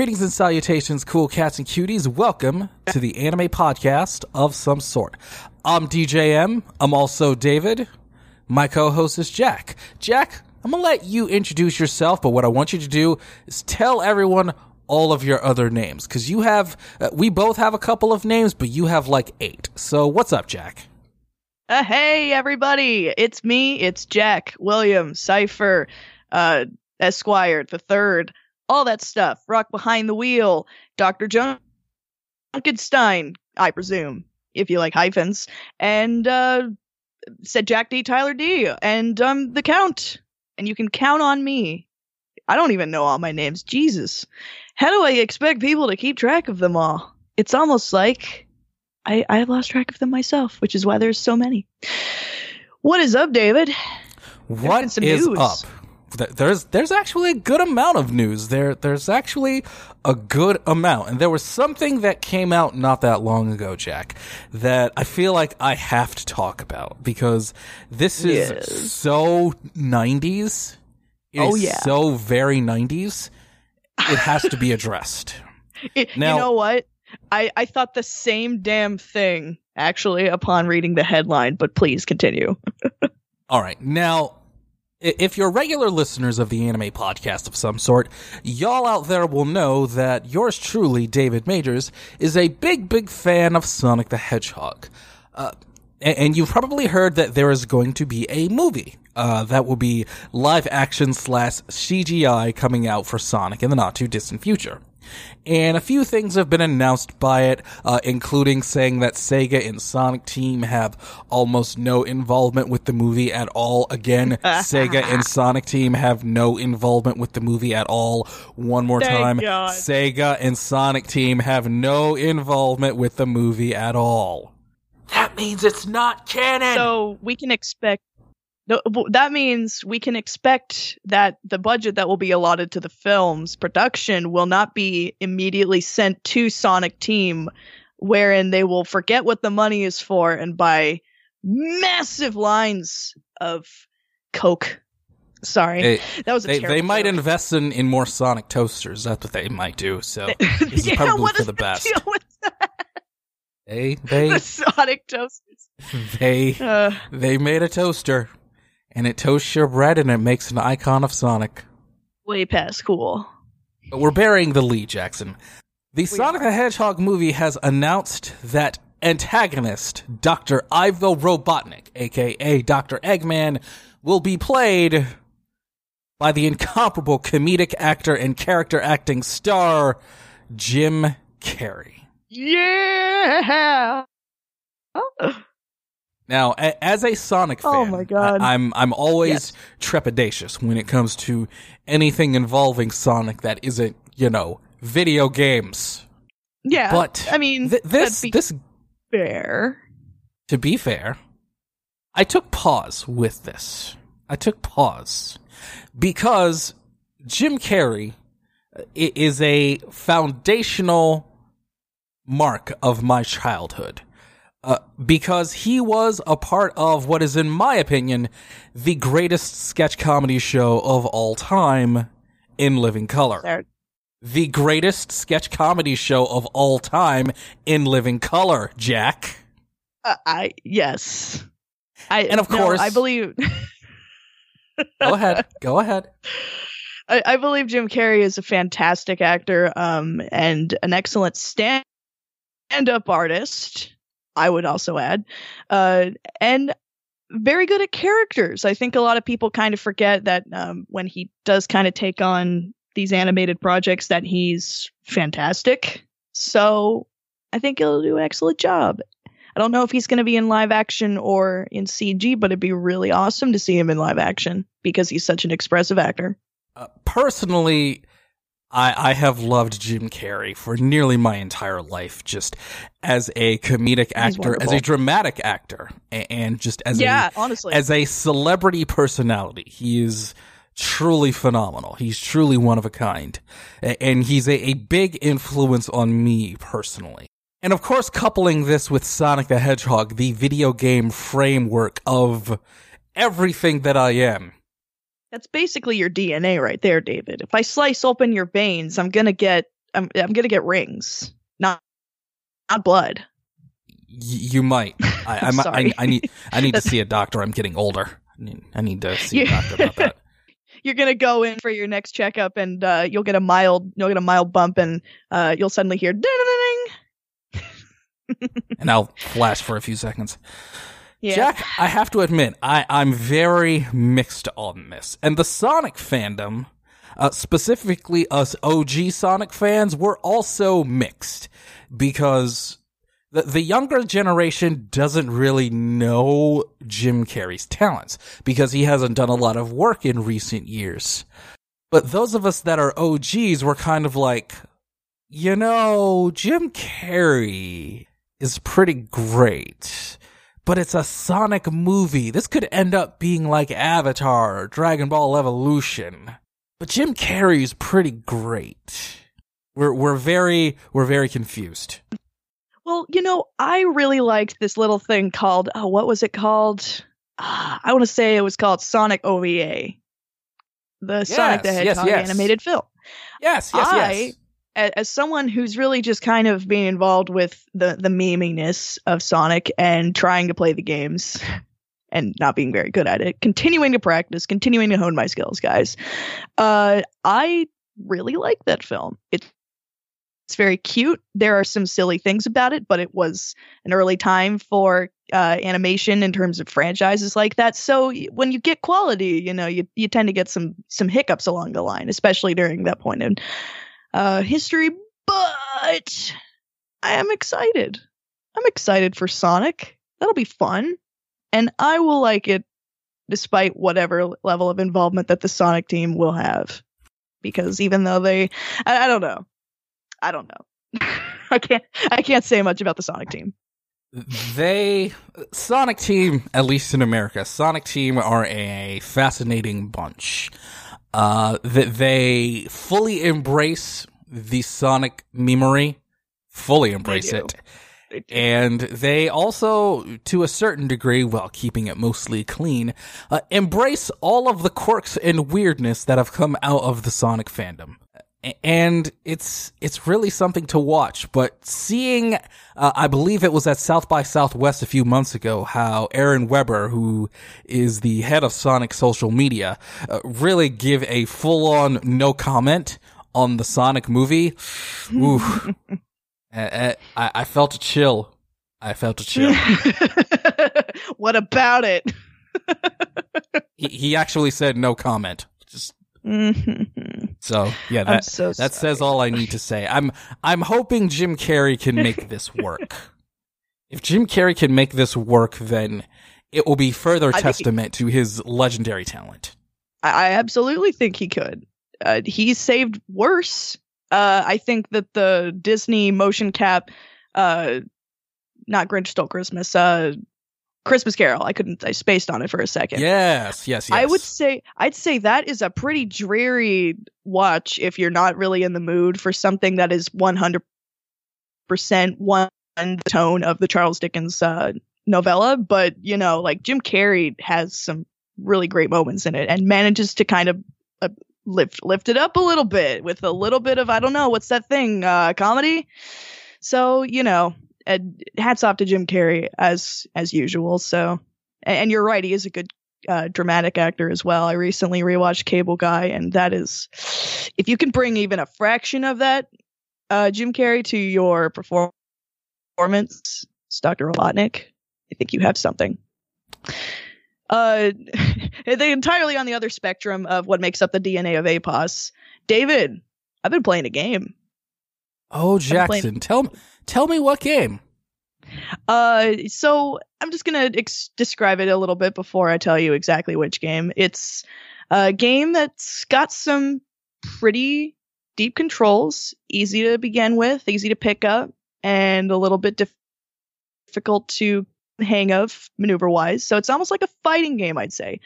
Greetings and salutations, cool cats and cuties. Welcome to the anime podcast of some sort. I'm DJM. I'm also David. My co-host is Jack. Jack, I'm going to let you introduce yourself, but what I want you to do is tell everyone all of your other names, because you have, we both have a couple of names, but you have like 8. So what's up, Jack? Hey, everybody. It's me. It's Jack, William, Cypher, Esquire, the third. All that stuff. Rock behind the wheel. Dr. Junkenstein, I presume, if you like hyphens. And said Jack D. Tyler D. And the Count. And you can count on me. I don't even know all my names. Jesus. How do I expect people to keep track of them all? It's almost like I lost track of them myself, which is why there's so many. What is up, David? What is up? There's actually a good amount of news. There's actually a good amount. And there was something that came out not that long ago, Jack, that I feel like I have to talk about because this is so 90s. It is so very 90s. It has to be addressed. You know what? I thought the same damn thing, actually, upon reading the headline, but please continue. All right. Now, if you're regular listeners of the anime podcast of some sort, y'all out there will know that yours truly, David Majors, is a big fan of Sonic the Hedgehog. And you've probably heard that there is going to be a movie that will be live action / CGI coming out for Sonic in the not too distant future. And a few things have been announced by it, including saying that Sega and Sonic Team have almost no involvement with the movie at all. Again, Sega and Sonic Team have no involvement with the movie at all. One more time. Thank God. Sega and Sonic Team have no involvement with the movie at all. That means it's not canon. So we can expect... No, that means we can expect that the budget that will be allotted to the film's production will not be immediately sent to Sonic Team, wherein they will forget what the money is for and buy massive lines of Coke. Sorry, that was a terrible They might joke. Invest in more Sonic toasters. That's what they might do. So this is probably for the best. Deal with that? They the Sonic toasters. They made a toaster. And it toasts your bread, and it makes an icon of Sonic. Way past cool. But we're burying the lead, Jackson. The Sonic the Hedgehog movie has announced that antagonist Dr. Ivo Robotnik, a.k.a. Dr. Eggman, will be played by the incomparable comedic actor and character acting star Jim Carrey. Yeah! Oh. Now, as a Sonic fan, oh my God. I'm always trepidatious when it comes to anything involving Sonic that isn't, video games. Yeah, but I mean, this fair. To be fair, I took pause with this. I took pause because Jim Carrey is a foundational mark of my childhood. Because he was a part of what is, in my opinion, the greatest sketch comedy show of all time, In Living Color. The greatest sketch comedy show of all time, In Living Color, Jack. Yes. Of course... I believe... Go ahead. I believe Jim Carrey is a fantastic actor and an excellent stand-up artist. I would also add, and very good at characters. I think a lot of people kind of forget that when he does kind of take on these animated projects that he's fantastic. So I think he'll do an excellent job. I don't know if he's going to be in live action or in CG, but it'd be really awesome to see him in live action because he's such an expressive actor. Personally... I have loved Jim Carrey for nearly my entire life, just as a comedic actor, as a dramatic actor, and just as as a celebrity personality. He is truly phenomenal. He's truly one of a kind, and he's a big influence on me personally. And of course, coupling this with Sonic the Hedgehog, the video game framework of everything that I am. That's basically your DNA right there, David. If I slice open your veins, I'm going to get I'm gonna get rings, not blood. You might. I need to see a doctor. I'm getting older. I need to see a doctor about that. You're gonna go in for your next checkup, and you'll get a mild bump, and you'll suddenly hear ding. And I'll flash for a few seconds. Yeah. Jack, I have to admit, I'm very mixed on this. And the Sonic fandom, specifically us OG Sonic fans, we're also mixed. Because the younger generation doesn't really know Jim Carrey's talents. Because he hasn't done a lot of work in recent years. But those of us that are OGs were kind of like, you know, Jim Carrey is pretty great. But it's a Sonic movie. This could end up being like Avatar or Dragon Ball Evolution. But Jim Carrey's pretty great. We're very confused. Well, you know, I really liked this little thing called, what was it called? I want to say it was called Sonic OVA. Sonic the Hedgehog animated film. Yes. As someone who's really just kind of being involved with the meminess of Sonic and trying to play the games and not being very good at it, continuing to practice, continuing to hone my skills, guys. I really like that film. It's very cute. There are some silly things about it, but it was an early time for animation in terms of franchises like that. So when you get quality, you know, you tend to get some hiccups along the line, especially during that point in history, but I am excited. I'm excited for Sonic. That'll be fun. And I will like it despite whatever level of involvement that the Sonic team will have. Because even though I don't know. I can't say much about the Sonic team. Sonic team, at least in America, Sonic team are a fascinating bunch. That they fully embrace the Sonic memery, fully embrace it. And they also, to a certain degree, while keeping it mostly clean, embrace all of the quirks and weirdness that have come out of the Sonic fandom. And it's really something to watch. But seeing, I believe it was at South by Southwest a few months ago, how Aaron Weber, who is the head of Sonic social media, really give a full-on no comment on the Sonic movie. Ooh, I felt a chill. What about it? He actually said no comment. Just. So yeah, that says all I need to say. I'm hoping Jim Carrey can make this work. If Jim Carrey can make this work, then it will be further testament to his legendary talent. I absolutely think he could. He saved worse. I think that the Disney motion cap, not Grinch Stole Christmas, Christmas Carol. I spaced on it for a second. Yes. I'd say that is a pretty dreary watch if you're not really in the mood for something that is 100% one tone of the Charles Dickens novella. But, you know, like Jim Carrey has some really great moments in it and manages to kind of lift it up a little bit with a little bit of, I don't know, what's that thing? Comedy. So, you know. Hats off to Jim Carrey as usual. So, and you're right, he is a good dramatic actor as well. I recently rewatched Cable Guy, and that is, if you can bring even a fraction of that Jim Carrey to your performance, Dr. Robotnik, I think you have something. They entirely on the other spectrum of what makes up the DNA of APOS. David, I've been playing a game. Oh, Jackson, tell me what game. So I'm just going to describe it a little bit before I tell you exactly which game. It's a game that's got some pretty deep controls, easy to begin with, easy to pick up, and a little bit difficult to hang of maneuver-wise. So it's almost like a fighting game, I'd say.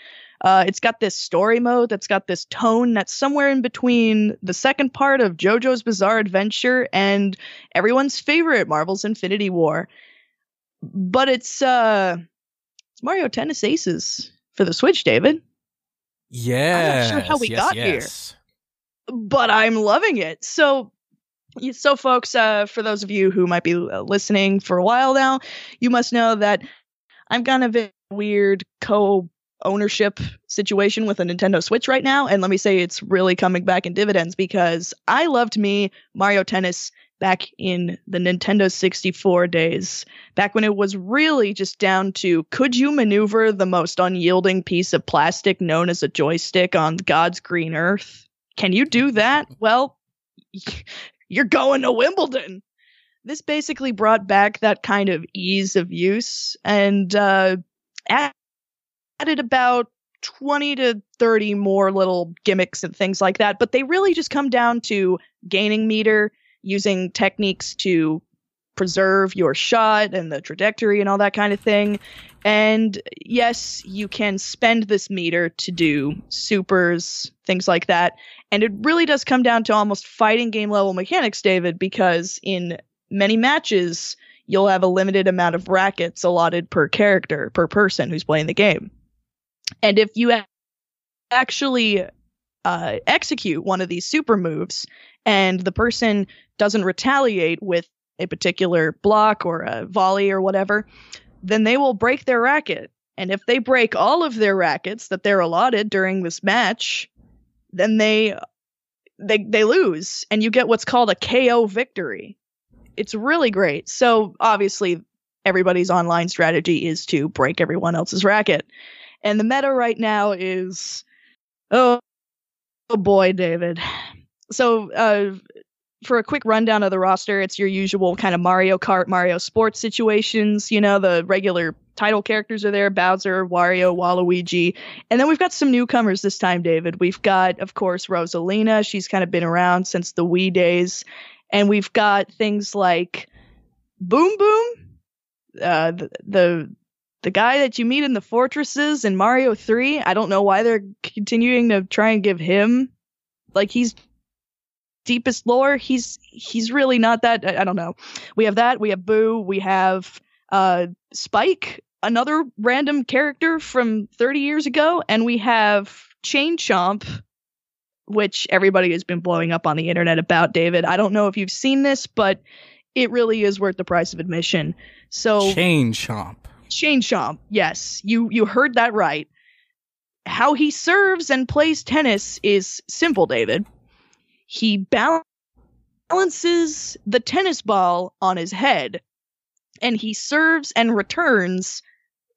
It's got this story mode that's got this tone that's somewhere in between the second part of JoJo's Bizarre Adventure and everyone's favorite Marvel's Infinity War. But it's Mario Tennis Aces for the Switch, David. Yeah. I'm not sure how we got here. But I'm loving it. So So, folks, for those of you who might be listening for a while now, you must know that I'm kind of in a weird co-ownership situation with a Nintendo Switch right now. And let me say it's really coming back in dividends because I loved me Mario Tennis back in the Nintendo 64 days, back when it was really just down to could you maneuver the most unyielding piece of plastic known as a joystick on God's green earth? Can you do that? Well, you're going to Wimbledon. This basically brought back that kind of ease of use and added about 20 to 30 more little gimmicks and things like that. But they really just come down to gaining meter, using techniques to preserve your shot and the trajectory and all that kind of thing. And yes, you can spend this meter to do supers, things like that. And it really does come down to almost fighting game level mechanics, David, because in many matches, you'll have a limited amount of rackets allotted per character, per person who's playing the game. And if you actually execute one of these super moves, and the person doesn't retaliate with a particular block or a volley or whatever, then they will break their racket. And if they break all of their rackets that they're allotted during this match, then they lose, and you get what's called a KO victory. It's really great. So obviously, everybody's online strategy is to break everyone else's racket. And the meta right now is, oh boy, David. So for a quick rundown of the roster, it's your usual kind of Mario Kart, Mario Sports situations. You know, the regular title characters are there, Bowser, Wario, Waluigi. And then we've got some newcomers this time, David. We've got, of course, Rosalina. She's kind of been around since the Wii days. And we've got things like Boom Boom, the guy that you meet in the fortresses in Mario 3. I don't know why they're continuing to try and give him, like, he's deepest lore. He's really not that. I don't know. We have that. We have Boo. We have Spike, another random character from 30 years ago. And we have Chain Chomp, which everybody has been blowing up on the internet about, David. I don't know if you've seen this, but it really is worth the price of admission. So Chain Chomp. Chain Chomp. Yes, you heard that right. How he serves and plays tennis is simple, David. He balances the tennis ball on his head, and he serves and returns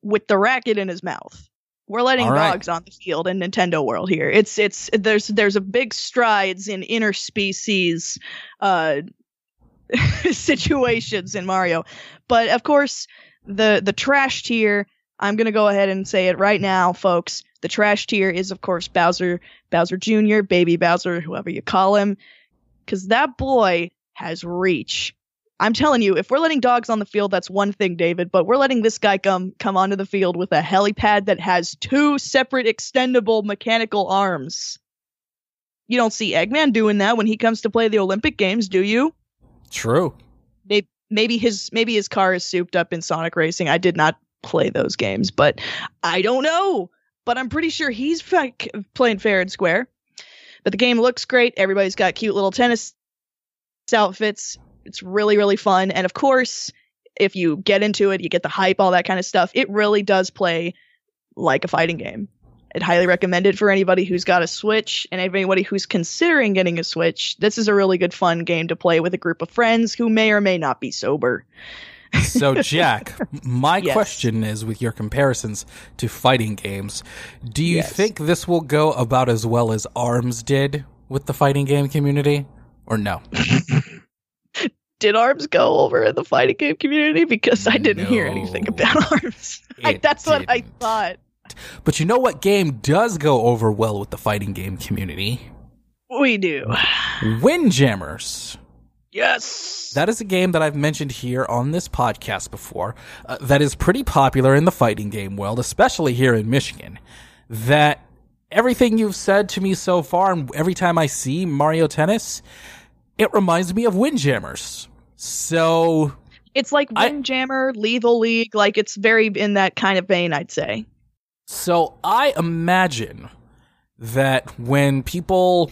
with the racket in his mouth. We're letting dogs on the field in Nintendo World here. It's there's a big strides in interspecies situations in Mario. But of course, the trash tier, I'm gonna go ahead and say it right now, folks. The trash tier is, of course, Bowser Jr., Baby Bowser, whoever you call him, because that boy has reach. I'm telling you, if we're letting dogs on the field, that's one thing, David, but we're letting this guy come onto the field with a helipad that has two separate extendable mechanical arms. You don't see Eggman doing that when he comes to play the Olympic Games, do you? True. Maybe his car is souped up in Sonic Racing. I did not play those games, but I don't know. But I'm pretty sure he's playing fair and square. But the game looks great. Everybody's got cute little tennis outfits. It's really, really fun. And of course, if you get into it, you get the hype, all that kind of stuff. It really does play like a fighting game. I'd highly recommend it for anybody who's got a Switch and anybody who's considering getting a Switch. This is a really good, fun game to play with a group of friends who may or may not be sober. So, Jack, my question is, with your comparisons to fighting games, do you think this will go about as well as ARMS did with the fighting game community, or no? Did ARMS go over in the fighting game community? Because I didn't hear anything about ARMS. That's what I thought. But you know what game does go over well with the fighting game community? We do. Windjammers. Yes! That is a game that I've mentioned here on this podcast before that is pretty popular in the fighting game world, especially here in Michigan. That everything you've said to me so far, and every time I see Mario Tennis, it reminds me of Windjammers. So it's like Windjammer, Lethal League, like it's very in that kind of vein, I'd say. So I imagine that when people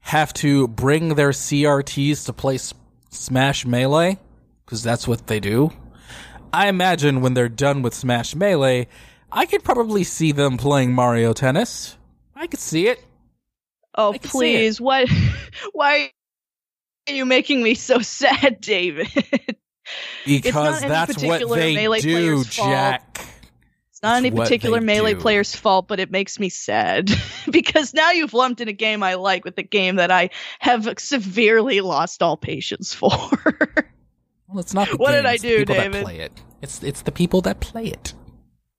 have to bring their CRTs to play Smash Melee, because that's what they do. I imagine when they're done with Smash Melee, I could probably see them playing Mario Tennis. I could see it. Oh, please. What? Why are you making me so sad, David? Because that's what they do, Jack. It's not any particular Melee player's fault, but it makes me sad. Because now you've lumped in a game I like with a game that I have severely lost all patience for. Well, it's not the what games, did I do, the David? That play it. It's the people that play it.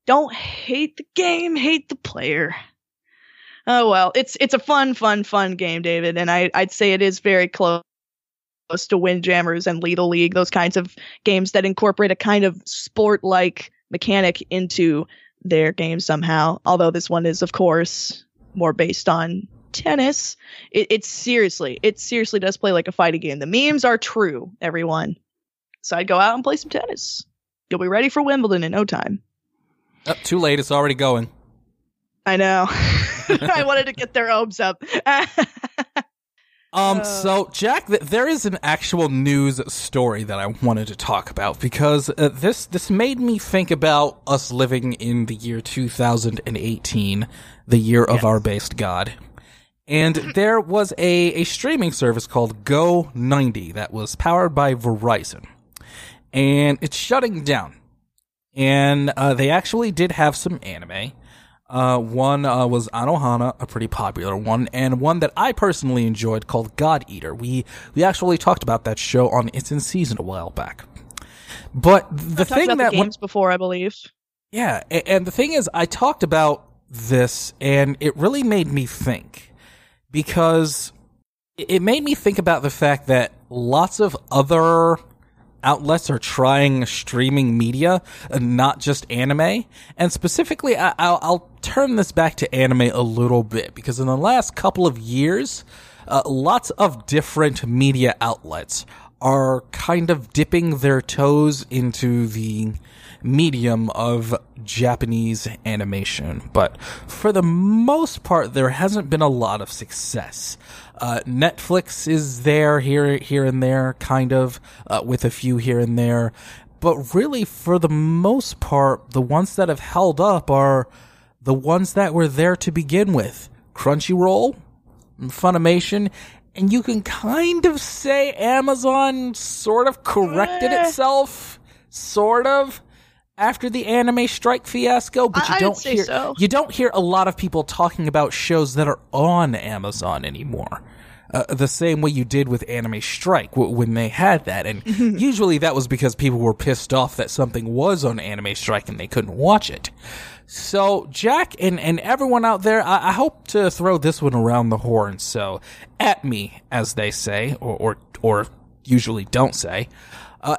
Don't hate the game, hate the player. Oh, well, it's a fun game, David, and I'd say it is very close to Windjammers and Lethal League, those kinds of games that incorporate a kind of sport-like mechanic into their game somehow, although this one is, of course, more based on tennis. It seriously does play like a fighting game. The memes are true, everyone. So I'd go out and play some tennis. You'll be ready for Wimbledon in no time. Oh, too late, it's already going. I know. I wanted to get their hopes up. So, Jack, there is an actual news story that I wanted to talk about, because this made me think about us living in the year 2018, the year of our based God. And there was a streaming service called Go90 that was powered by Verizon. And it's shutting down. And they actually did have some anime. One was Anohana, a pretty popular one, and one that I personally enjoyed called God Eater. We actually talked about that show on It's in Season a while back. But the I've thing about that the games before, I believe. Yeah, and the thing is, I talked about this, and it really made me think, because it made me think about the fact that lots of other outlets are trying streaming media, not just anime. And specifically, I'll turn this back to anime a little bit, because in the last couple of years, lots of different media outlets are kind of dipping their toes into the medium of Japanese animation. But for the most part, there hasn't been a lot of success. Netflix is there here and there, kind of, with a few here and there. But really, for the most part, the ones that have held up are the ones that were there to begin with. Crunchyroll, Funimation, and you can kind of say Amazon sort of corrected itself, sort of, after the anime strike fiasco, but you don't hear a lot of people talking about shows that are on Amazon anymore, the same way you did with Anime Strike when they had that. And usually that was because people were pissed off that something was on Anime Strike and they couldn't watch it. So, Jack and everyone out there, I hope to throw this one around the horn, so at me, as they say, or usually don't say.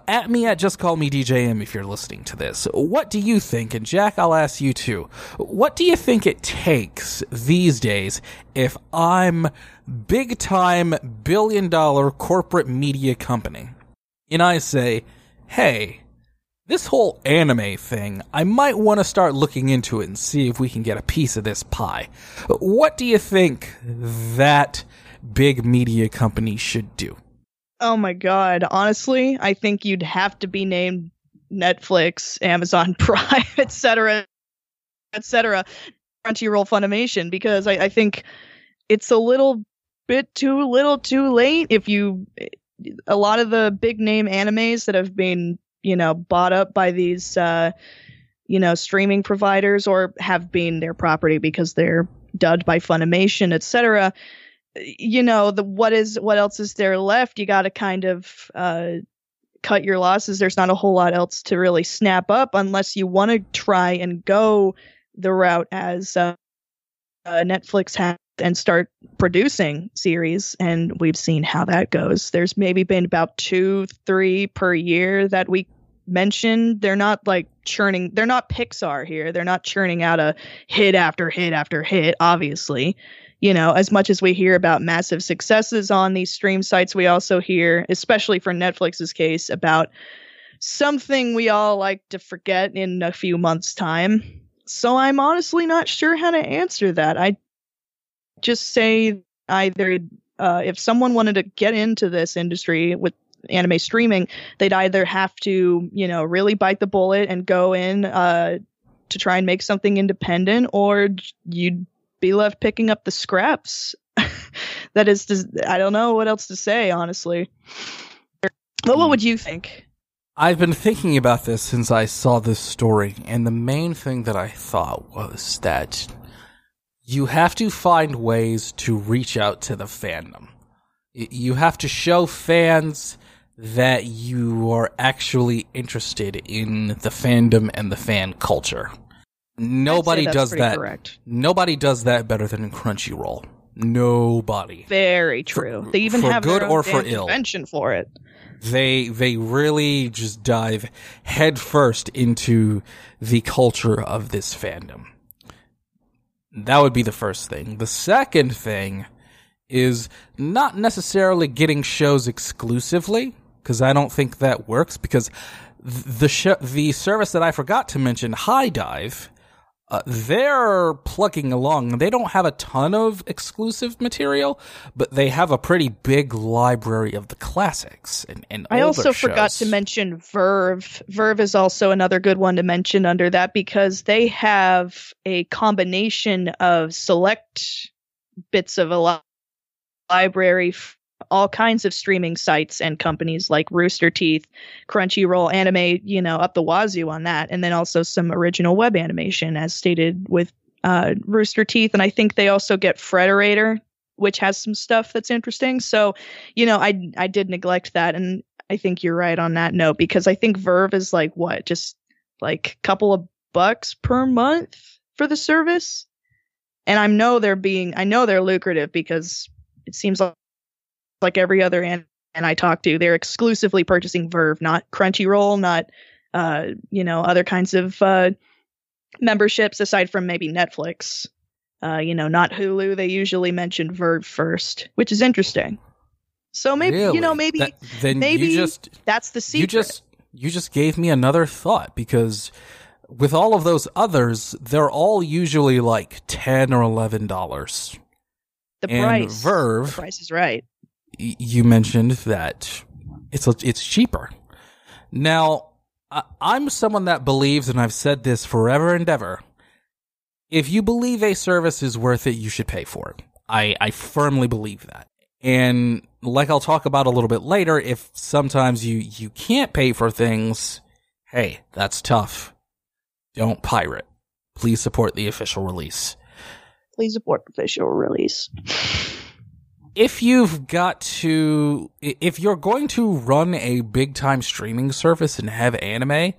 At me at Just Call Me DJM if you're listening to this. What do you think? And Jack, I'll ask you too. What do you think it takes these days if I'm big-time, billion-dollar corporate media company, and I say, hey, this whole anime thing, I might want to start looking into it and see if we can get a piece of this pie. What do you think that big media company should do? Oh my God. Honestly, I think you'd have to be named Netflix, Amazon Prime, etc., Crunchyroll, Funimation, because I think it's a little bit too little too late. A lot of the big name animes that have been, bought up by these, streaming providers, or have been their property because they're dubbed by Funimation, etc. What else is there left? You got to kind of cut your losses. There's not a whole lot else to really snap up unless you want to try and go the route as Netflix has and start producing series. And we've seen how that goes. There's maybe been about 2-3 per year that we mentioned. They're not churning. They're not Pixar here. They're not churning out a hit after hit after hit, obviously. As much as we hear about massive successes on these stream sites, we also hear, especially for Netflix's case, about something we all like to forget in a few months' time. So I'm honestly not sure how to answer that. I just say either if someone wanted to get into this industry with anime streaming, they'd either have to, you know, really bite the bullet and go in to try and make something independent, or you'd be left picking up the scraps. That is, I don't know what else to say, honestly. But what would you think? I've been thinking about this since I saw this story, and the main thing that I thought was that you have to find ways to reach out to the fandom. You have to show fans that you are actually interested in the fandom and the fan culture. Nobody does that. Correct. Nobody does that better than Crunchyroll. Nobody. Very true. They even have good or for ill convention for it. They really just dive headfirst into the culture of this fandom. That would be the first thing. The second thing is not necessarily getting shows exclusively, because I don't think that works, because the service that I forgot to mention, High Dive, they're plugging along. They don't have a ton of exclusive material, but they have a pretty big library of the classics and older shows. I also forgot to mention Verv. Verv is also another good one to mention under that, because they have a combination of select bits of a library for all kinds of streaming sites and companies like Rooster Teeth, Crunchyroll, anime, you know, up the wazoo on that. And then also some original web animation, as stated with Rooster Teeth. And I think they also get Frederator, which has some stuff that's interesting. So, you know, I did neglect that. And I think you're right on that note, because I think Verve is like, what, just like a couple of bucks per month for the service. And I know they're lucrative, because it seems like every other and I talk to, they're exclusively purchasing Verve, not Crunchyroll, not, you know, other kinds of memberships aside from maybe Netflix, you know, not Hulu. They usually mention Verve first, which is interesting. So maybe, really? You know, maybe that, then maybe you just, that's the secret. You just gave me another thought, because with all of those others, they're all usually like $10 or $11. The price is right. You mentioned that it's cheaper. Now, I'm someone that believes, and I've said this forever and ever, if you believe a service is worth it, you should pay for it. I firmly believe that. And like I'll talk about a little bit later, if sometimes you can't pay for things, hey, that's tough. Don't pirate. Please support the official release. Please support the official release. If you're going to run a big time streaming service and have anime,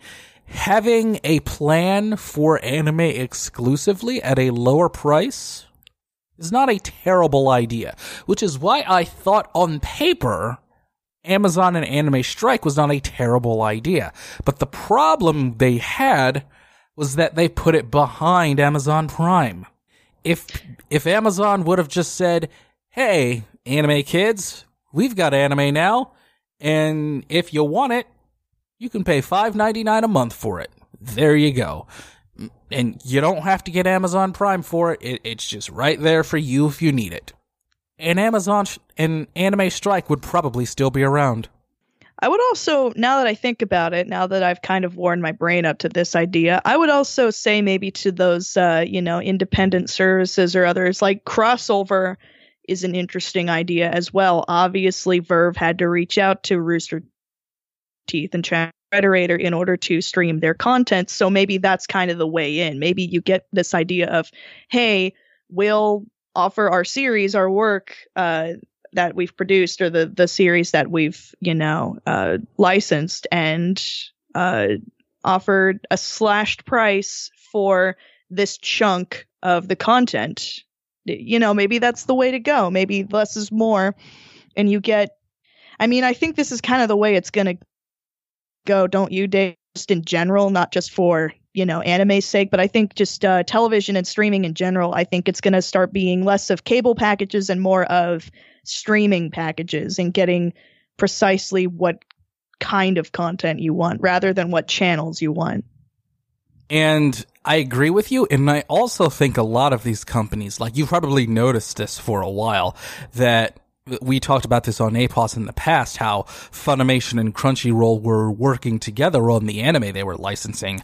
having a plan for anime exclusively at a lower price is not a terrible idea, which is why I thought on paper Amazon and Anime Strike was not a terrible idea. But the problem they had was that they put it behind Amazon Prime. If Amazon would have just said, hey, anime kids, we've got anime now, and if you want it, you can pay $5.99 a month for it. There you go. And you don't have to get Amazon Prime for it. It's just right there for you if you need it. And Amazon and Anime Strike would probably still be around. I would also, now that I think about it, now that I've kind of worn my brain up to this idea, I would also say maybe to those, you know, independent services or others, like crossover is an interesting idea as well. Obviously, Verve had to reach out to Rooster Teeth and Frederator in order to stream their content. So maybe that's kind of the way in. Maybe you get this idea of, hey, we'll offer our series, our work that we've produced, or the series that we've, you know, licensed, and offered a slashed price for this chunk of the content. You know, maybe that's the way to go. Maybe less is more. And you get, I mean, I think this is kind of the way it's going to go, don't you, Dave? Just in general, not just for, you know, anime's sake, but I think just television and streaming in general, I think it's going to start being less of cable packages and more of streaming packages, and getting precisely what kind of content you want rather than what channels you want. And I agree with you, and I also think a lot of these companies, like, you've probably noticed this for a while, that we talked about this on APOS in the past, how Funimation and Crunchyroll were working together on the anime they were licensing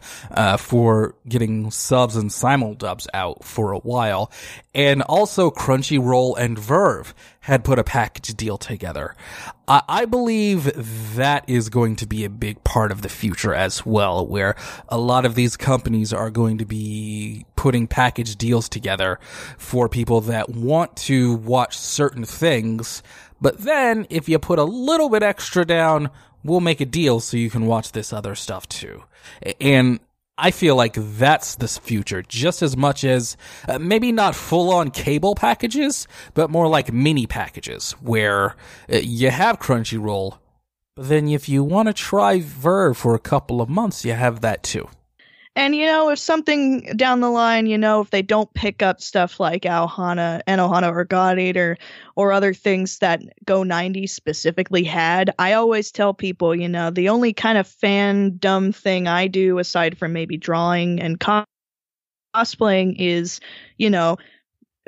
for getting subs and simuldubs out for a while. And also Crunchyroll and Verv had put a package deal together. I believe that is going to be a big part of the future as well, where a lot of these companies are going to be putting package deals together for people that want to watch certain things. But then if you put a little bit extra down, we'll make a deal so you can watch this other stuff too. And I feel like that's the future, just as much as maybe not full-on cable packages, but more like mini packages where you have Crunchyroll, but then if you want to try Verve for a couple of months, you have that too. And, you know, if something down the line, you know, if they don't pick up stuff like Anohana or God Eater or other things that Go90 specifically had, I always tell people, you know, the only kind of fandom thing I do, aside from maybe drawing and cosplaying, is, you know,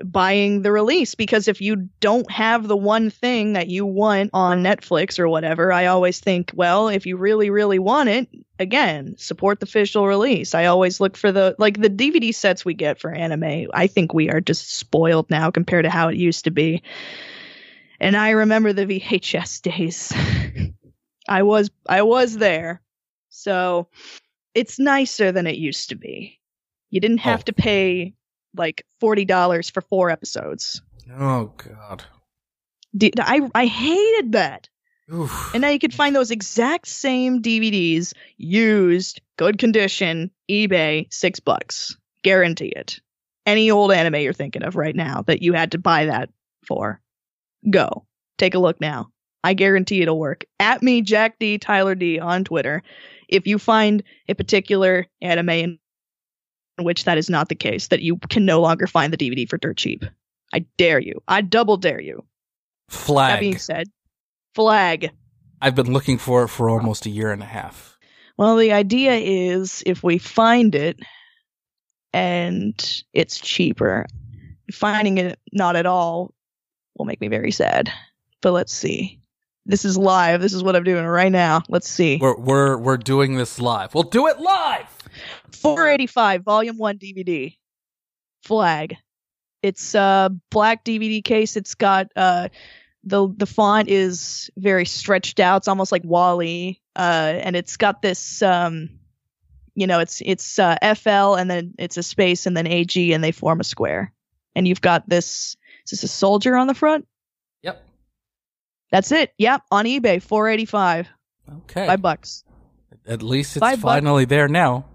buying the release. Because if you don't have the one thing that you want on Netflix or whatever, I always think, well, if you really, really want it, again, support the official release. I always look for the DVD sets we get for anime. I think we are just spoiled now compared to how it used to be. And I remember the VHS days. I was there. So it's nicer than it used to be. You didn't have to pay like $40 for 4 episodes. Oh God. I hated that. Oof. And now you could find those exact same DVDs used, good condition, eBay, $6. Guarantee it. Any old anime you're thinking of right now that you had to buy that for, go take a look now. I guarantee it'll work. At me, Jack D, Tyler D on Twitter, if you find a particular anime in which that is not the case, that you can no longer find the DVD for dirt cheap. I dare you. I double dare you. Flag. That being said, flag. I've been looking for it for almost a year and a half. Well, the idea is if we find it and it's cheaper, finding it not at all will make me very sad. But let's see. This is live. This is what I'm doing right now. Let's see. We're doing this live. We'll do it live. 485 Volume 1 DVD. Flag. It's a black DVD case. It's got the font is very stretched out. It's almost like WALL-E, and it's got this it's FL and then it's a space and then AG and they form a square. And you've got this. Is this a soldier on the front? Yep. That's it. Yep, on eBay, $4.85. Okay, $5. At least it's finally there now.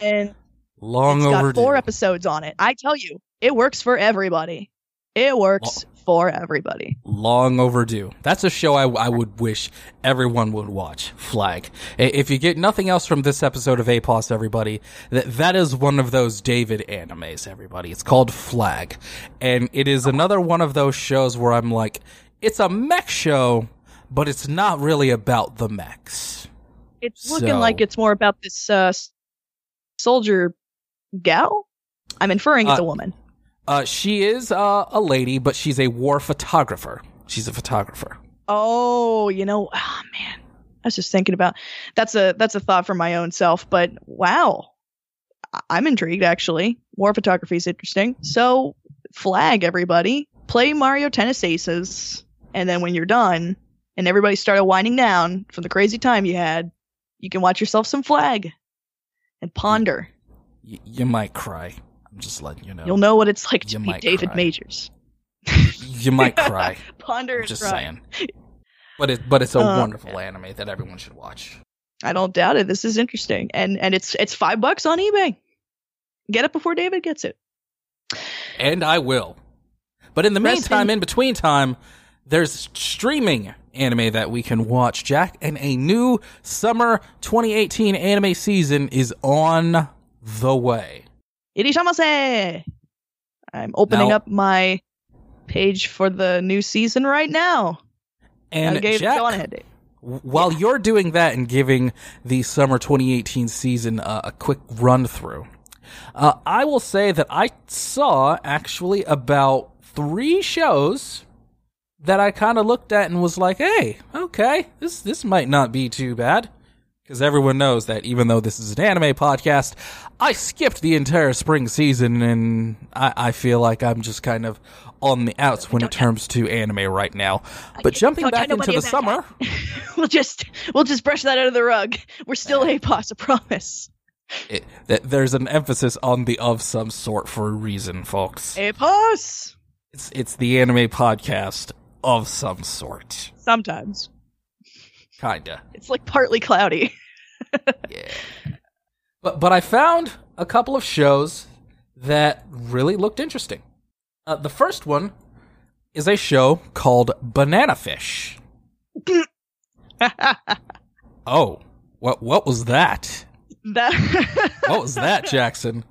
And long it's overdue. Got 4 episodes on it. I tell you, it works for everybody. It works for everybody. Long overdue. That's a show I would wish everyone would watch. Flag. If you get nothing else from this episode of APOS, everybody, that is one of those David animes. Everybody, it's called Flag, and it is another one of those shows where I'm like, it's a mech show, but it's not really about the mechs. It's looking like it's more about this soldier gal? I'm inferring it's a woman. She is a lady, but she's a war photographer. She's a photographer. Oh, you know, man. I was just thinking about that's a thought for my own self, but wow. I'm intrigued, actually. War photography is interesting. So, Flag, everybody. Play Mario Tennis Aces, and then when you're done and everybody started winding down from the crazy time you had, you can watch yourself some Flag and ponder. You might cry. I'm just letting you know. You'll know what it's like to be David Majors. You might cry. Ponder and cry. I'm just saying. But it's a wonderful anime that everyone should watch. I don't doubt it. This is interesting. And it's $5 on eBay. Get it before David gets it. And I will. But in the meantime, in between time, there's streaming anime that we can watch, Jack, and a new summer 2018 anime season is on the way. Irishamase! I'm opening up my page for the new season right now. And Jack, while you're doing that and giving the summer 2018 season a quick run through, I will say that I saw actually about 3 shows that I kind of looked at and was like, hey, okay, this might not be too bad. Because everyone knows that even though this is an anime podcast, I skipped the entire spring season, and I feel like I'm just kind of on the outs when it comes to anime right now. But jumping back into the summer... We'll just brush that out of the rug. We're still APOS, I promise. There's an emphasis on the of some sort for a reason, folks. APOS! It's the anime podcast of some sort. Sometimes. Kinda. It's like partly cloudy. Yeah. But I found a couple of shows that really looked interesting. The first one is a show called Banana Fish. Oh, what was that? What was that, Jackson?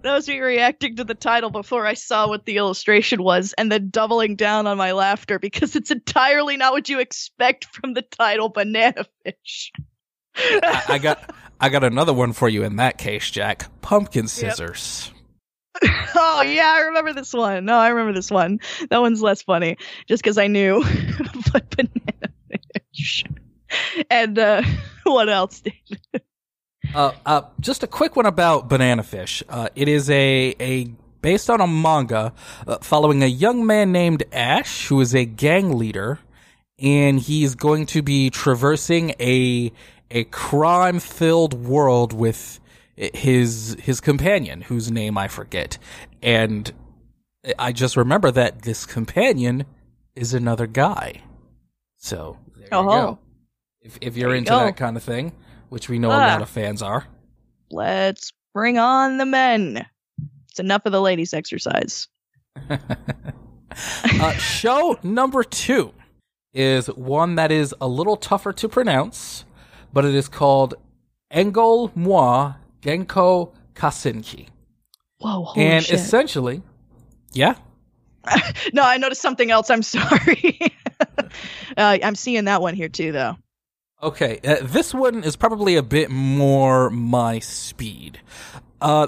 That was me reacting to the title before I saw what the illustration was, and then doubling down on my laughter because it's entirely not what you expect from the title, Banana Fish. I got another one for you in that case, Jack. Pumpkin Scissors. Yep. Oh, yeah, I remember this one. No, I remember this one. That one's less funny, just because I knew. But Banana Fish. And what else, David? Just a quick one about Banana Fish. It is a based on a manga following a young man named Ash, who is a gang leader, and he's going to be traversing a crime-filled world with his companion, whose name I forget. And I just remember that this companion is another guy. So there you go. If you're into that kind of thing. Which we know a lot of fans are. Let's bring on the men. It's enough of the ladies' exercise. Show number 2 is one that is a little tougher to pronounce, but it is called Engol Moi Genko Kasenki. Whoa, holy shit. And essentially, yeah. No, I noticed something else. I'm sorry. I'm seeing that one here too, though. Okay, this one is probably a bit more my speed.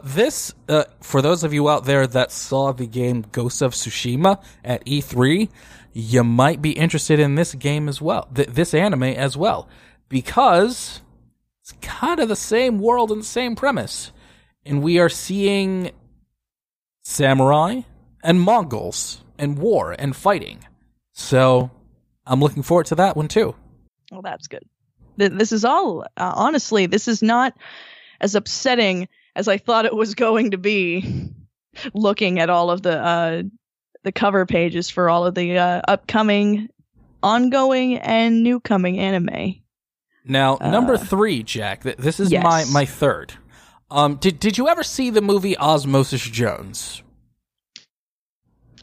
This, for those of you out there that saw the game Ghost of Tsushima at E3, you might be interested in this game as well, this anime as well, because it's kind of the same world and the same premise, and we are seeing samurai and Mongols and war and fighting. So I'm looking forward to that one too. Well, that's good. This is all, honestly, this is not as upsetting as I thought it was going to be, looking at all of the cover pages for all of the upcoming, ongoing, and new coming anime. Now, number 3, Jack, this is my third. Did you ever see the movie Osmosis Jones?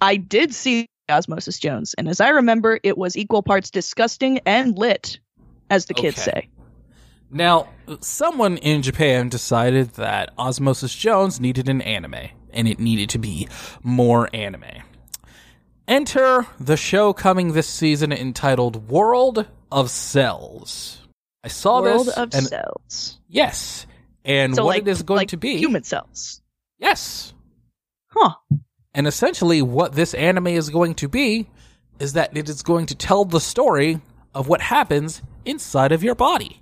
I did see Osmosis Jones, and as I remember, it was equal parts disgusting and lit, as the kids say. Now, someone in Japan decided that Osmosis Jones needed an anime, and it needed to be more anime. Enter the show coming this season entitled World of Cells. I saw this. World of Cells. Yes. And so what it is going to be. Human cells. Yes. Huh. And essentially what this anime is going to be is that it is going to tell the story of what happens inside of your body.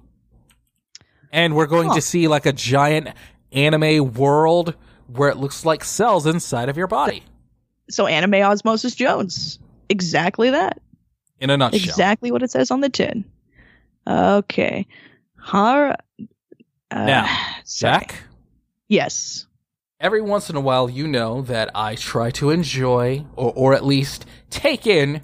And we're going to see like a giant anime world where it looks like cells inside of your body. So anime Osmosis Jones. Exactly that. In a nutshell. Exactly what it says on the tin. Okay. Now, Zach? Yes. Every once in a while, you know that I try to enjoy, or at least take in,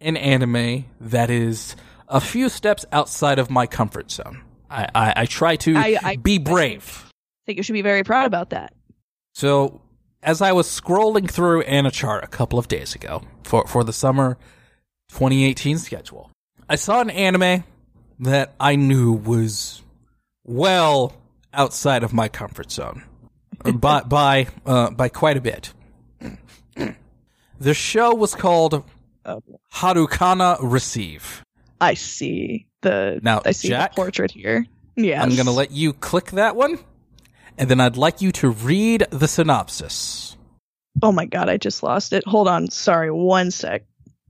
an anime that is a few steps outside of my comfort zone. I try to be brave. I think you should be very proud about that. So, as I was scrolling through Anachart a couple of days ago for the summer 2018 schedule, I saw an anime that I knew was well outside of my comfort zone. by quite a bit. The show was called Harukana Receive. I see the portrait here. Yes. I'm going to let you click that one, and then I'd like you to read the synopsis. Oh my god, I just lost it. Hold on, sorry, one sec.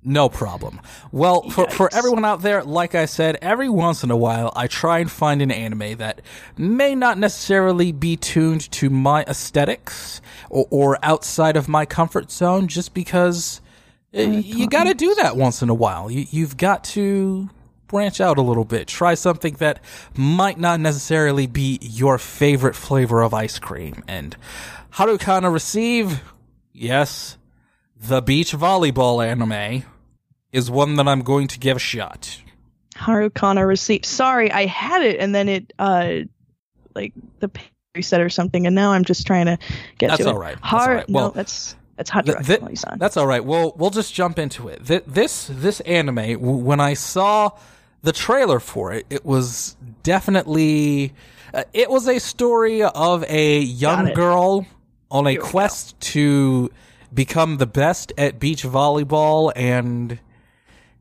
No problem. Well, for everyone out there, like I said, every once in a while, I try and find an anime that may not necessarily be tuned to my aesthetics or outside of my comfort zone, just because you got to do that once in a while. You've got to branch out a little bit. Try something that might not necessarily be your favorite flavor of ice cream. And Harukana Receive, yes, the beach volleyball anime is one that I'm going to give a shot. Harukana Receive. Sorry, I had it, and then it, like, the page reset or something, and now I'm just trying to get to it. All right. That's all right. Well, no, that's hot rock. That's all right. Well, we'll just jump into it. This anime, when I saw the trailer for it, it was definitely... it was a story of a young girl on a quest to become the best at beach volleyball, and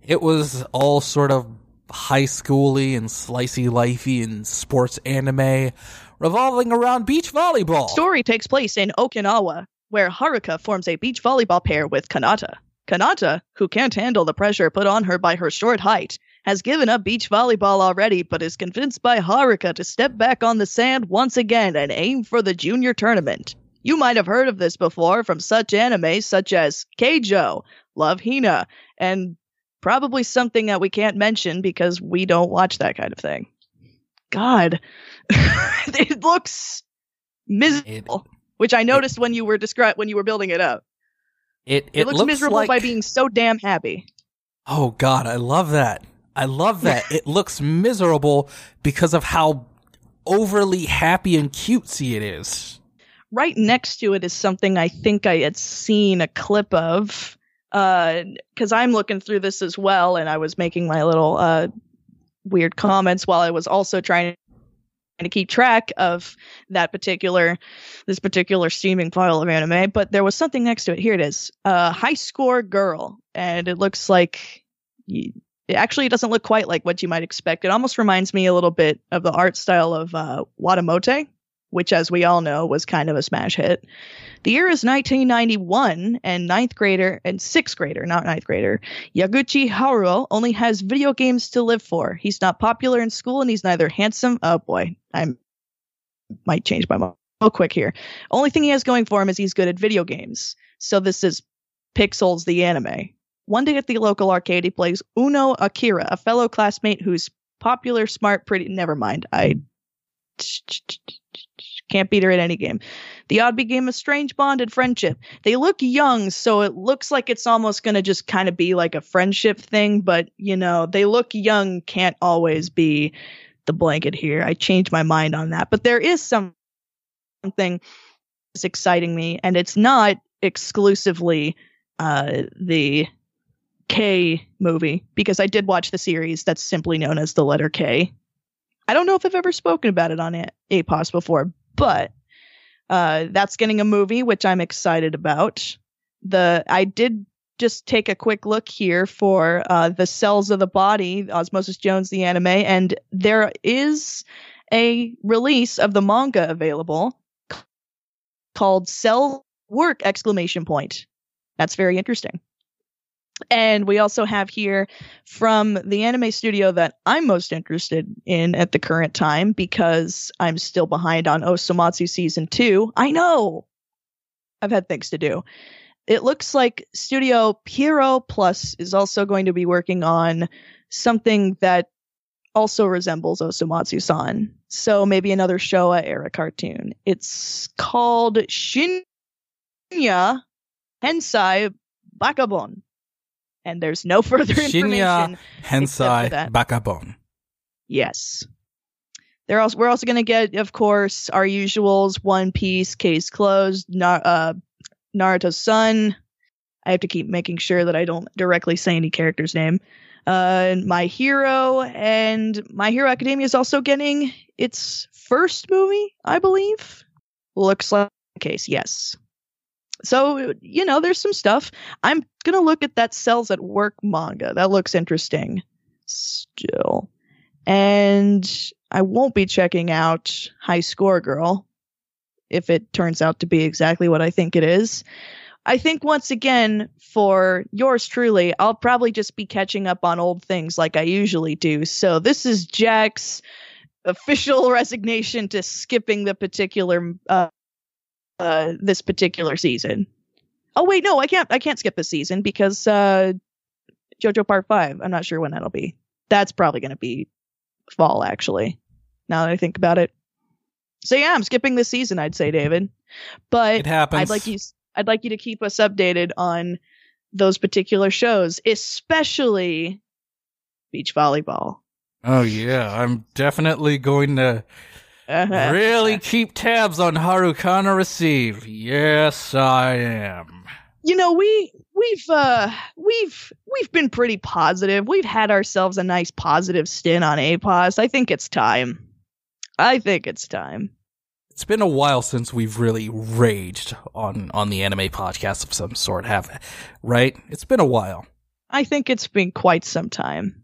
it was all sort of high schooly and slicey lifey and sports anime revolving around beach volleyball. Story takes place in Okinawa, where Haruka forms a beach volleyball pair with Kanata. Kanata, who can't handle the pressure put on her by her short height, has given up beach volleyball already, but is convinced by Haruka to step back on the sand once again and aim for the junior tournament. You might have heard of this before from such anime such as Keijo, Love Hina, and probably something that we can't mention because we don't watch that kind of thing. God, it looks miserable, which I noticed when you were building it up. It looks miserable by being so damn happy. Oh God, I love that. It looks miserable because of how overly happy and cutesy it is. Right next to it is something I think I had seen a clip of, because I'm looking through this as well, and I was making my little weird comments while I was also trying to keep track of this particular streaming file of anime. But there was something next to it. Here it is, High Score Girl, and it looks like it doesn't look quite like what you might expect. It almost reminds me a little bit of the art style of Watamote, which, as we all know, was kind of a smash hit. The year is 1991, and 6th grader, Yaguchi Haruo only has video games to live for. He's not popular in school, and he's neither handsome... Oh, boy. I might change my mind real quick here. Only thing he has going for him is he's good at video games. So this is Pixels the anime. One day at the local arcade, he plays Uno Akira, a fellow classmate who's popular, smart, pretty... Never mind. I... can't beat her at any game. The odd became a strange bonded friendship. They look young, so it looks like it's almost going to just kind of be like a friendship thing, but, you know, they look young can't always be the blanket here. I changed my mind on that, but there is something that's exciting me, and it's not exclusively the K movie, because I did watch the series that's simply known as the letter K. I don't know if I've ever spoken about it on APOS before, but that's getting a movie, which I'm excited about. I did just take a quick look here for the Cells of the Body, Osmosis Jones, the anime, and there is a release of the manga available called Cell Work! ! That's very interesting. And we also have here from the anime studio that I'm most interested in at the current time, because I'm still behind on Osomatsu Season 2. I know! I've had things to do. It looks like Studio Pierrot Plus is also going to be working on something that also resembles Osomatsu-san. So maybe another Showa-era cartoon. It's called Shinya Hensai Bakabon. And there's no further information. Shinya Hensai Bakabon. Yes. We're also going to get, of course, our usuals. One Piece, Case Closed, Naruto's Son. I have to keep making sure that I don't directly say any character's name. My Hero. And My Hero Academia is also getting its first movie, I believe. Looks like the case, yes. So, you know, there's some stuff. I'm going to look at that Cells at Work manga. That looks interesting still. And I won't be checking out High Score Girl if it turns out to be exactly what I think it is. I think once again, for yours truly, I'll probably just be catching up on old things like I usually do. So this is Jack's official resignation to skipping the particular this particular season. Oh wait, no, I can't skip this season because JoJo Part 5. I'm not sure when that'll be. That's probably going to be fall, actually. Now that I think about it. So yeah, I'm skipping this season, I'd say, David. But it happens. I'd like you to keep us updated on those particular shows, especially beach volleyball. Oh yeah, I'm definitely going to really keep tabs on Harukana Receive. Yes, I am. You know, we've been pretty positive. We've had ourselves a nice positive stint on APOS. I think it's time. It's been a while since we've really raged on the anime podcast of some sort, haven't we? Right? It's been a while. I think it's been quite some time.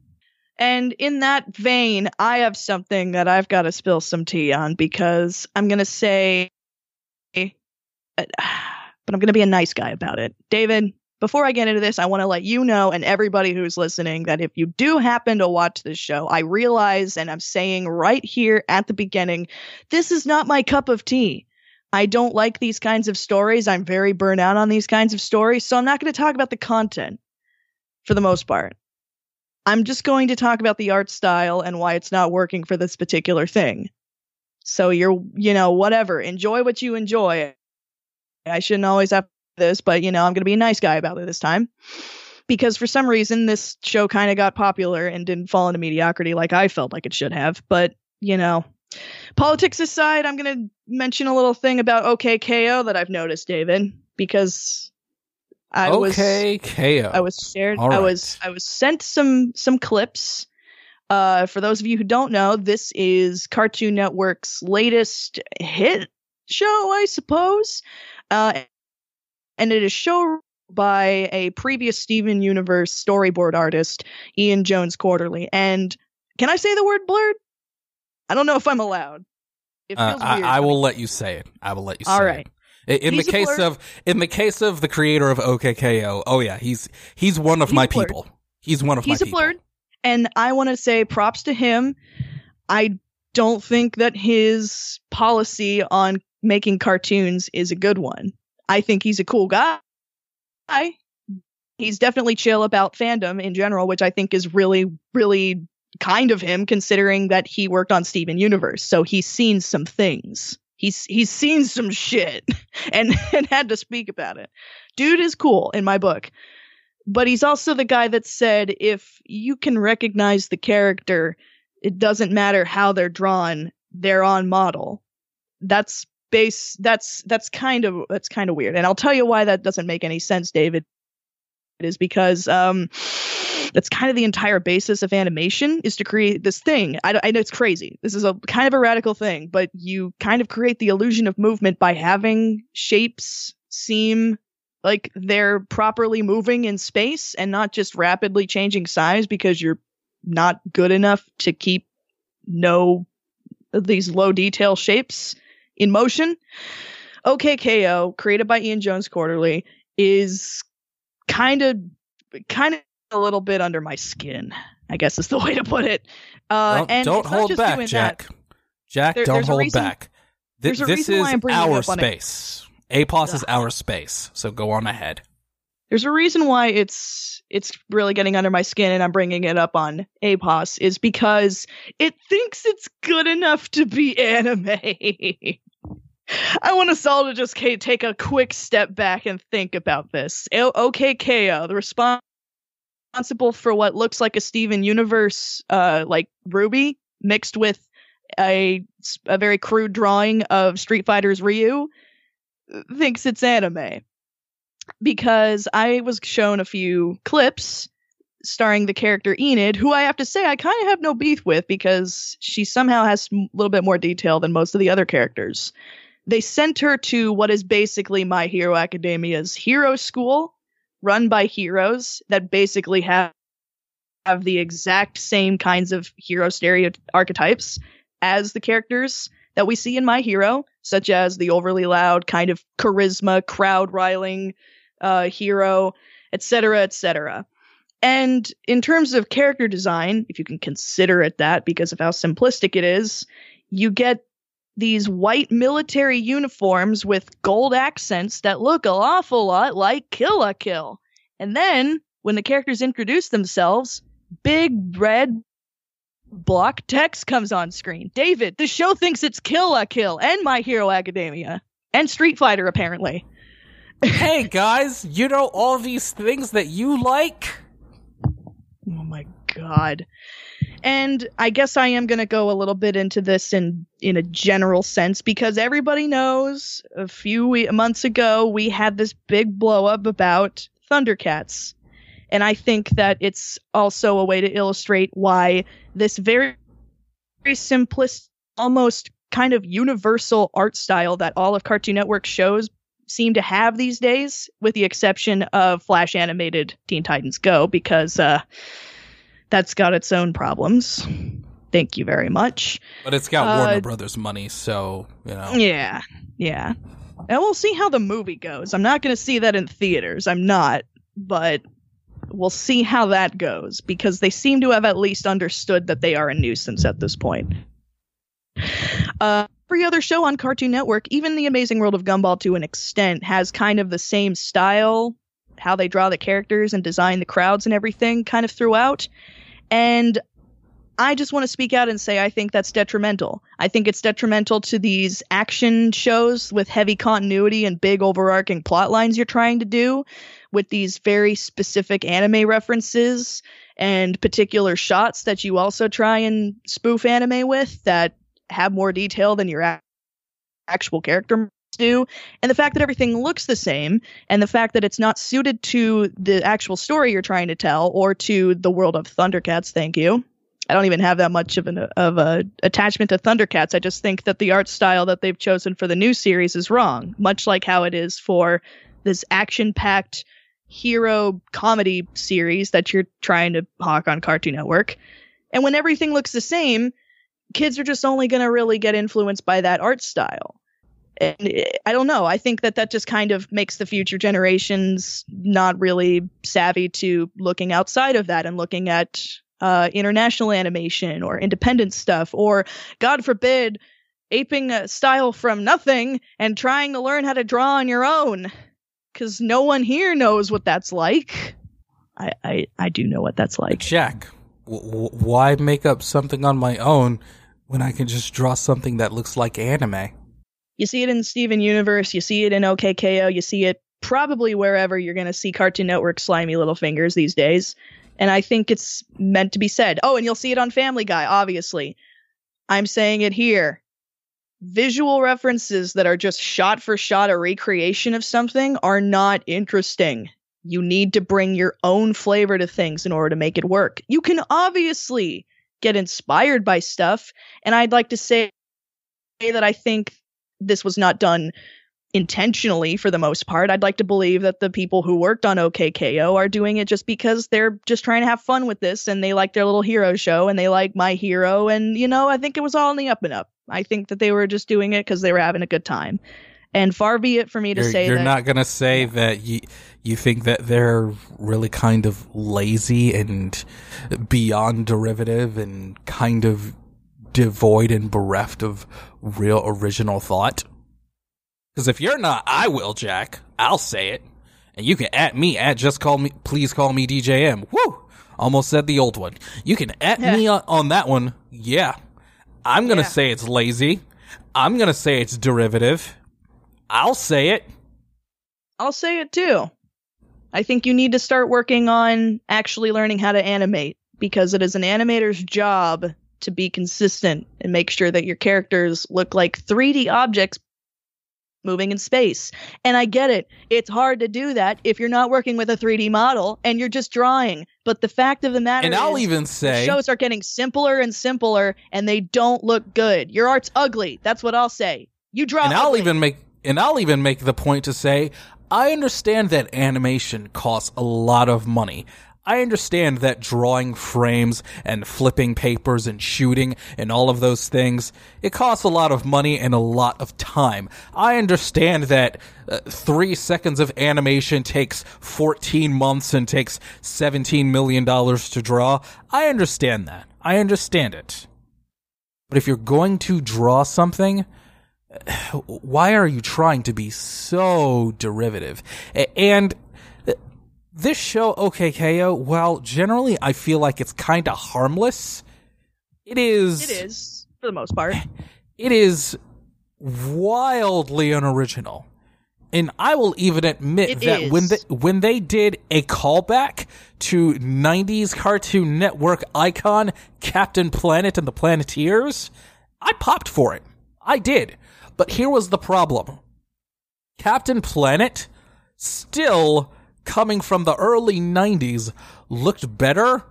And in that vein, I have something that I've got to spill some tea on because I'm going to say, but I'm going to be a nice guy about it. David, before I get into this, I want to let you know and everybody who's listening that if you do happen to watch this show, I realize, and I'm saying right here at the beginning, this is not my cup of tea. I don't like these kinds of stories. I'm very burnt out on these kinds of stories, so I'm not going to talk about the content for the most part. I'm just going to talk about the art style and why it's not working for this particular thing. So whatever, enjoy what you enjoy. I shouldn't always have this, but I'm going to be a nice guy about it this time because for some reason this show kind of got popular and didn't fall into mediocrity like I felt like it should have. But politics aside, I'm going to mention a little thing about OKKO that I've noticed, David, because I was sent some clips. For those of you who don't know, this is Cartoon Network's latest hit show, I suppose. And it is shown by a previous Steven Universe storyboard artist, Ian Jones Quarterly. And can I say the word blurred? I don't know if I'm allowed. It feels weird. I will let you say it. All right. In the case of the creator of OKKO, oh yeah, he's one of my people. He's a blurred, and I want to say props to him. I don't think that his policy on making cartoons is a good one. I think he's a cool guy. He's definitely chill about fandom in general, which I think is really, really kind of him, considering that he worked on Steven Universe. So he's seen some things. He's seen some shit and had to speak about it. Dude is cool in my book. But he's also the guy that said, if you can recognize the character, it doesn't matter how they're drawn, they're on model. That's kind of weird, and I'll tell you why that doesn't make any sense, David. It is because that's kind of the entire basis of animation, is to create this thing. I know it's crazy. This is a kind of a radical thing, but you kind of create the illusion of movement by having shapes seem like they're properly moving in space and not just rapidly changing size because you're not good enough to keep these low detail shapes in motion. OKKO, created by Ian Jones Quarterly, is kind of a little bit under my skin, I guess is the way to put it. And don't hold back, Jack. This is our space. APOS is our space, so go on ahead. There's a reason why it's really getting under my skin and I'm bringing it up on APOS is because it thinks it's good enough to be anime. I want us all to just take a quick step back and think about this. OKKO, the responsible for what looks like a Steven Universe like Ruby mixed with a very crude drawing of Street Fighter's Ryu, thinks it's anime. Because I was shown a few clips starring the character Enid, who I have to say I kind of have no beef with because she somehow has a little bit more detail than most of the other characters. They sent her to what is basically My Hero Academia's hero school, run by heroes that basically have the exact same kinds of hero archetypes as the characters that we see in My Hero, such as the overly loud, kind of charisma, crowd-riling, hero, etc., etc. And in terms of character design, if you can consider it that because of how simplistic it is, you get these white military uniforms with gold accents that look an awful lot like Kill la Kill. And then, when the characters introduce themselves, big red block text comes on screen. David, the show thinks it's Kill la Kill and My Hero Academia and Street Fighter, apparently. Hey, guys, you know all these things that you like? Oh my god. And I guess I am going to go a little bit into this in a general sense, because everybody knows a few months ago we had this big blow up about Thundercats. And I think that it's also a way to illustrate why this very, very simplistic, almost kind of universal art style that all of Cartoon Network shows seem to have these days, with the exception of Flash animated Teen Titans Go, because that's got its own problems. Thank you very much. But it's got Warner Brothers money, so, you know. Yeah, yeah. And we'll see how the movie goes. I'm not going to see that in theaters. I'm not. But we'll see how that goes, because they seem to have at least understood that they are a nuisance at this point. Every other show on Cartoon Network, even The Amazing World of Gumball to an extent, has kind of the same style, how they draw the characters and design the crowds and everything kind of throughout. And I just want to speak out and say I think that's detrimental. I think it's detrimental to these action shows with heavy continuity and big overarching plot lines you're trying to do, with these very specific anime references and particular shots that you also try and spoof anime with that have more detail than your actual character do. And the fact that everything looks the same, and the fact that it's not suited to the actual story you're trying to tell, or to the world of Thundercats. Thank you. I don't even have that much of an attachment to Thundercats. I just think that the art style that they've chosen for the new series is wrong, much like how it is for this action-packed hero comedy series that you're trying to hawk on Cartoon Network. And when everything looks the same, kids are just only going to really get influenced by that art style. And I don't know. I think that just kind of makes the future generations not really savvy to looking outside of that and looking at international animation or independent stuff, or God forbid, aping a style from nothing and trying to learn how to draw on your own, because no one here knows what that's like. I do know what that's like. Jack, why make up something on my own when I can just draw something that looks like anime? You see it in Steven Universe, you see it in OKKO, you see it probably wherever you're going to see Cartoon Network slimy little fingers these days. And I think it's meant to be said. Oh, and you'll see it on Family Guy, obviously. I'm saying it here. Visual references that are just shot for shot a recreation of something are not interesting. You need to bring your own flavor to things in order to make it work. You can obviously get inspired by stuff. And I'd like to say that I think this was not done intentionally for the most part. I'd like to believe that the people who worked on OKKO are doing it just because they're just trying to have fun with this, and they like their little hero show, and they like My Hero, and, you know, I think it was all in the up and up. I think that they were just doing it because they were having a good time. And far be it for me to say that. You're not going to say that you think that they're really kind of lazy and beyond derivative and kind of devoid and bereft of real original thought. Because if you're not, I will, Jack. I'll say it. And you can at me at just call me, please call me DJM. Woo! Almost said the old one. You can at me on that one. Yeah. I'm going to say it's lazy. I'm going to say it's derivative. I'll say it. I'll say it too. I think you need to start working on actually learning how to animate, because it is an animator's job to be consistent and make sure that your characters look like 3D objects moving in space. And I get it. It's hard to do that if you're not working with a 3D model and you're just drawing. But the fact of the matter is, I'll even say, shows are getting simpler and simpler, and they don't look good. Your art's ugly. That's what I'll say. You draw ugly. I'll even make the point to say, I understand that animation costs a lot of money. I understand that drawing frames and flipping papers and shooting and all of those things, it costs a lot of money and a lot of time. I understand that 3 seconds of animation takes 14 months and takes $17 million to draw. I understand that. I understand it. But if you're going to draw something, why are you trying to be so derivative? And this show, OKKO, while generally I feel like it's kind of harmless, it is, for the most part. It is wildly unoriginal. And I will even admit that when they did a callback to 90s Cartoon Network icon Captain Planet and the Planeteers, I popped for it. I did. But here was the problem. Captain Planet, still coming from the early 90s, looked better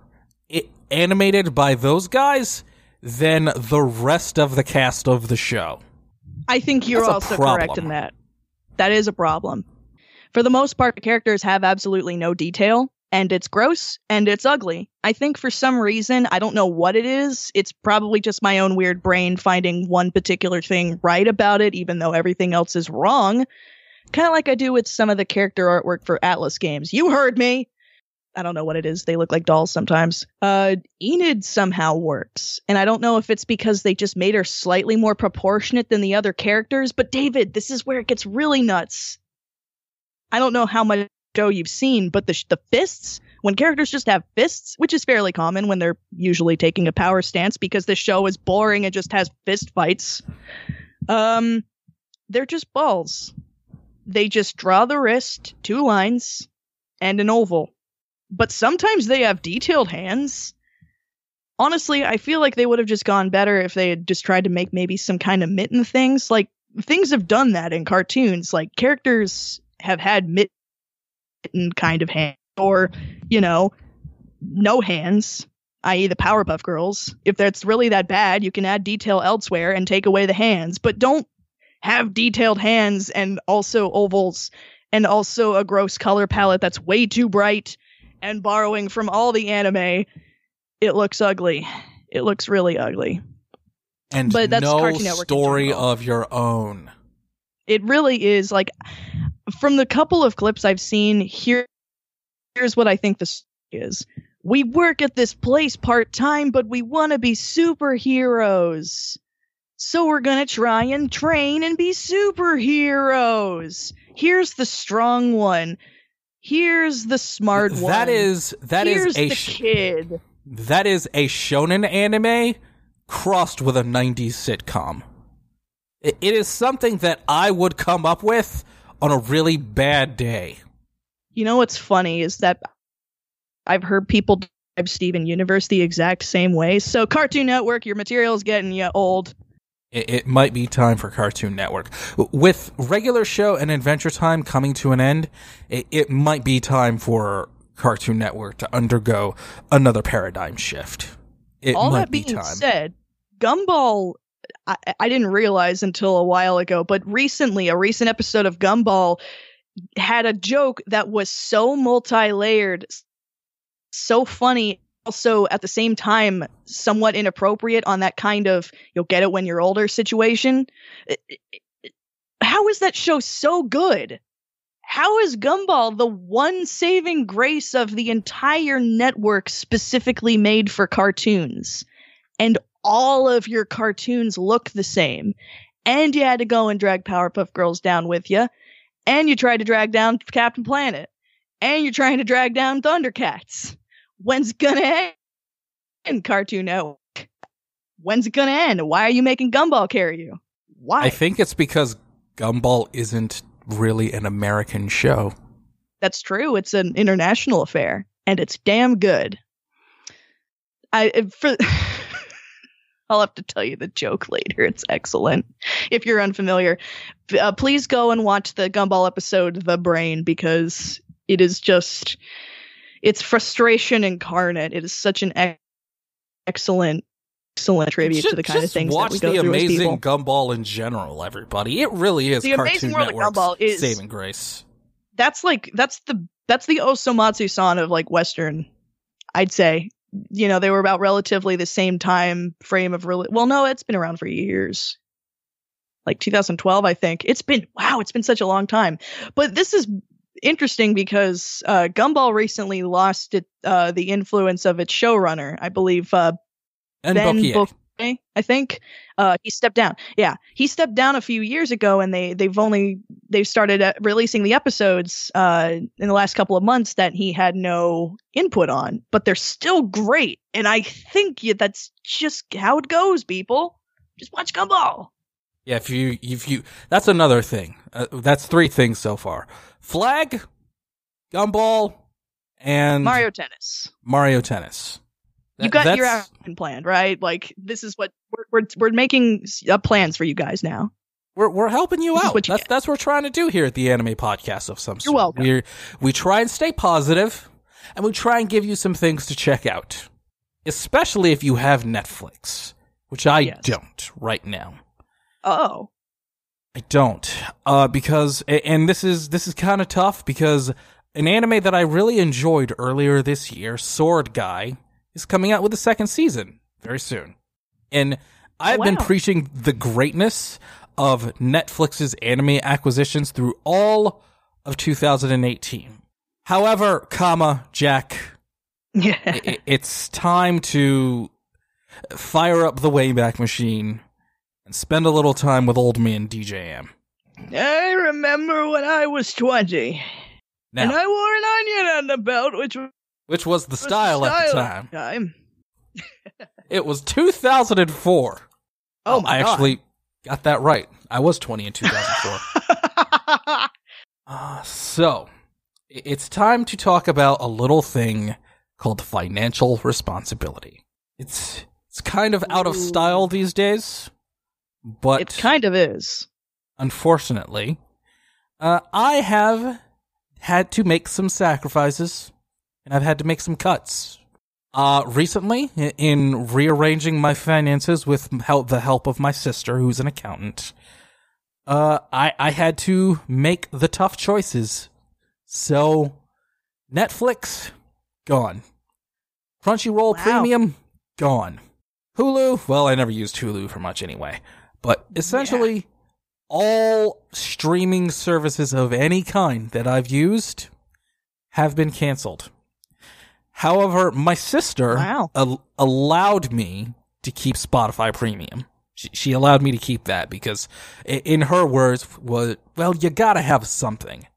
animated by those guys than the rest of the cast of the show. I think you're also correct in that. That is a problem. For the most part, the characters have absolutely no detail, and it's gross, and it's ugly. I think for some reason, I don't know what it is, it's probably just my own weird brain finding one particular thing right about it, even though everything else is wrong. Kind of like I do with some of the character artwork for Atlas games. You heard me! I don't know what it is. They look like dolls sometimes. Enid somehow works. And I don't know if it's because they just made her slightly more proportionate than the other characters. But David, this is where it gets really nuts. I don't know how much show you've seen, but the fists, when characters just have fists, which is fairly common when they're usually taking a power stance because this show is boring and just has fist fights. They're just balls. They just draw the wrist, two lines, and an oval. But sometimes they have detailed hands. Honestly, I feel like they would have just gone better if they had just tried to make maybe some kind of mitten things. Like, things have done that in cartoons. Like, characters have had mitten kind of hands. Or, you know, no hands, i.e. the Powerpuff Girls. If that's really that bad, you can add detail elsewhere and take away the hands. But don't have detailed hands and also ovals and also a gross color palette that's way too bright. And borrowing from all the anime, it looks ugly. It looks really ugly. And but that's no story of your own. It really is. Like, from the couple of clips I've seen, here's what I think the story is. We work at this place part-time, but we want to be superheroes. So we're going to try and train and be superheroes. Here's the strong one. Here's the smart one. That is the kid. That is a shonen anime crossed with a 90s sitcom. It is something that I would come up with on a really bad day. You know what's funny is that I've heard people describe Steven Universe the exact same way. So Cartoon Network, your material's getting you old. It might be time for Cartoon Network. With regular show and Adventure Time coming to an end, it might be time for Cartoon Network to undergo another paradigm shift. All that being said, Gumball, I didn't realize until a while ago, but recently, a recent episode of Gumball had a joke that was so multi-layered, so funny, also at the same time somewhat inappropriate on that kind of you'll get it when you're older situation. How is that show so good? How is Gumball the one saving grace of the entire network specifically made for cartoons? And all of your cartoons look the same. And you had to go and drag Powerpuff Girls down with you. And you tried to drag down Captain Planet. And you're trying to drag down Thundercats. When's it gonna end, Cartoon Network? When's it gonna end? Why are you making Gumball carry you? Why? I think it's because Gumball isn't really an American show. That's true. It's an international affair, and it's damn good. I'll have to tell you the joke later. It's excellent. If you're unfamiliar, please go and watch the Gumball episode, The Brain, because it is just... it's frustration incarnate. It is such an excellent tribute to the kind of things that we go through as people. Just watch The Amazing Gumball in general, everybody. It really is Cartoon Network's saving grace. That's the Osomatsu-san of like Western I'd say. You know, they were about relatively the same time frame of really. Well, no, it's been around for years. Like 2012, I think. It's been such a long time. But this is interesting because Gumball recently lost the influence of its showrunner, I believe. Ben Bokye, I think. He stepped down. Yeah, he stepped down a few years ago, and they've started releasing the episodes in the last couple of months that he had no input on, but they're still great. And I think that's just how it goes, people. Just watch Gumball. Yeah, if you, that's another thing. That's three things so far: Flag, Gumball, and Mario Tennis. You got your action planned, right? Like, this is what we're making plans for you guys now. We're helping you out. That's what we're trying to do here at the Anime Podcast of some sort. You're welcome. We try and stay positive, and we try and give you some things to check out, especially if you have Netflix, which I don't right now. Oh, I don't, because, and this is kind of tough because an anime that I really enjoyed earlier this year, Sword Guy, is coming out with a second season very soon. And I've been preaching the greatness of Netflix's anime acquisitions through all of 2018. However, Jack, it's time to fire up the Wayback Machine and spend a little time with old man DJM. I remember when I was 20. Now, and I wore an onion on the belt, which was the style at the time. It was 2004. Oh, my God. I actually got that right. I was 20 in 2004. So, it's time to talk about a little thing called financial responsibility. It's kind of out of style these days. But it kind of is. Unfortunately, I have had to make some sacrifices, and I've had to make some cuts. Recently, in rearranging my finances with the help of my sister, who's an accountant, I had to make the tough choices. So, Netflix, gone. Crunchyroll Premium, gone. Hulu, well, I never used Hulu for much anyway. But essentially, all streaming services of any kind that I've used have been canceled. However, my sister allowed me to keep Spotify Premium. She allowed me to keep that because, in her words, was, well, you gotta have something.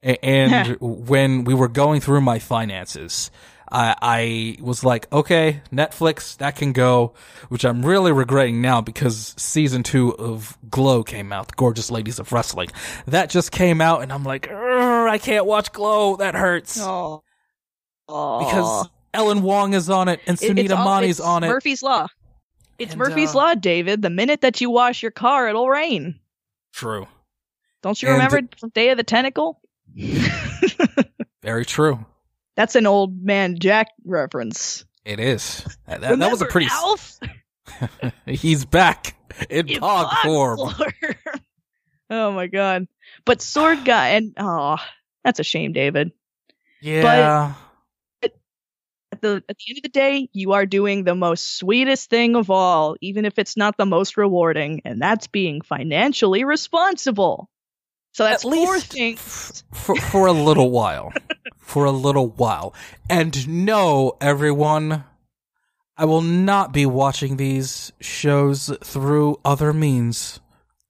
And when we were going through my finances, I was like, okay, Netflix, that can go, which I'm really regretting now because season 2 of Glow came out, The Gorgeous Ladies of Wrestling. That just came out, and I'm like, I can't watch Glow. That hurts. Oh. Oh. Because Ellen Wong is on it, and Sunita Mani's on it. Murphy's Law. It's Murphy's Law, David. The minute that you wash your car, it'll rain. True. Don't you remember Day of the Tentacle? Very true. That's an old man Jack reference. It is. That was a pretty. Alf? He's back in dog form. Oh my God! But Sword Guy and that's a shame, David. Yeah. But at the end of the day, you are doing the most sweetest thing of all, even if it's not the most rewarding, and that's being financially responsible. So that's at least four things for a little while. For a little while. And no, everyone, I will not be watching these shows through other means.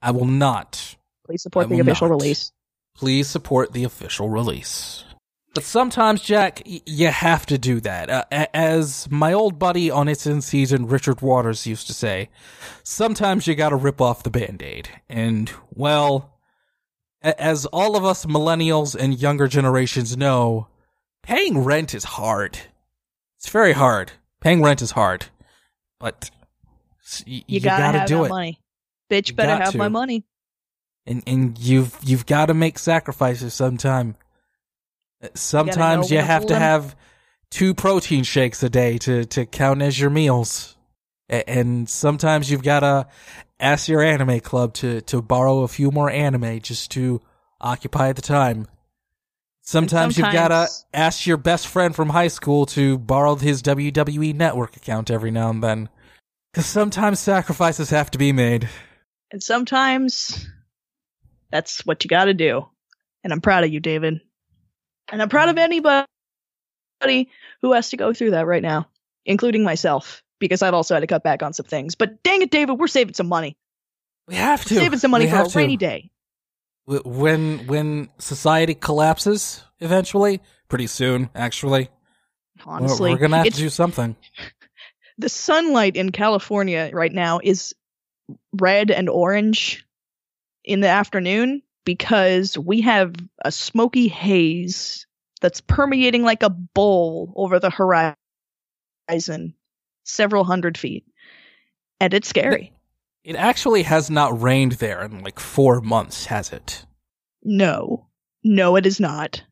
I will not. Please support the official release. Please support the official release. But sometimes, Jack, you have to do that. As my old buddy on It's In Season, Richard Waters, used to say, sometimes you gotta rip off the Band-Aid. And, well, as all of us millennials and younger generations know, paying rent is hard. It's very hard. Paying rent is hard. But you gotta do it. Money. Bitch, you better have my money. And you've gotta make sacrifices sometime. Sometimes you have to have 2 protein shakes a day to count as your meals. And sometimes you've gotta ask your anime club to borrow a few more anime just to occupy the time. Sometimes you've got to ask your best friend from high school to borrow his WWE Network account every now and then. Because sometimes sacrifices have to be made. And sometimes that's what you got to do. And I'm proud of you, David. And I'm proud of anybody who has to go through that right now, including myself, because I've also had to cut back on some things. But dang it, David, we're saving some money. We have to. We're saving some money for a rainy day. When society collapses, eventually, pretty soon, actually. Honestly. We're going to have to do something. The sunlight in California right now is red and orange in the afternoon because we have a smoky haze that's permeating like a bowl over the horizon several hundred feet. And it's scary. It actually has not rained there in like 4 months, has it? No, it is not.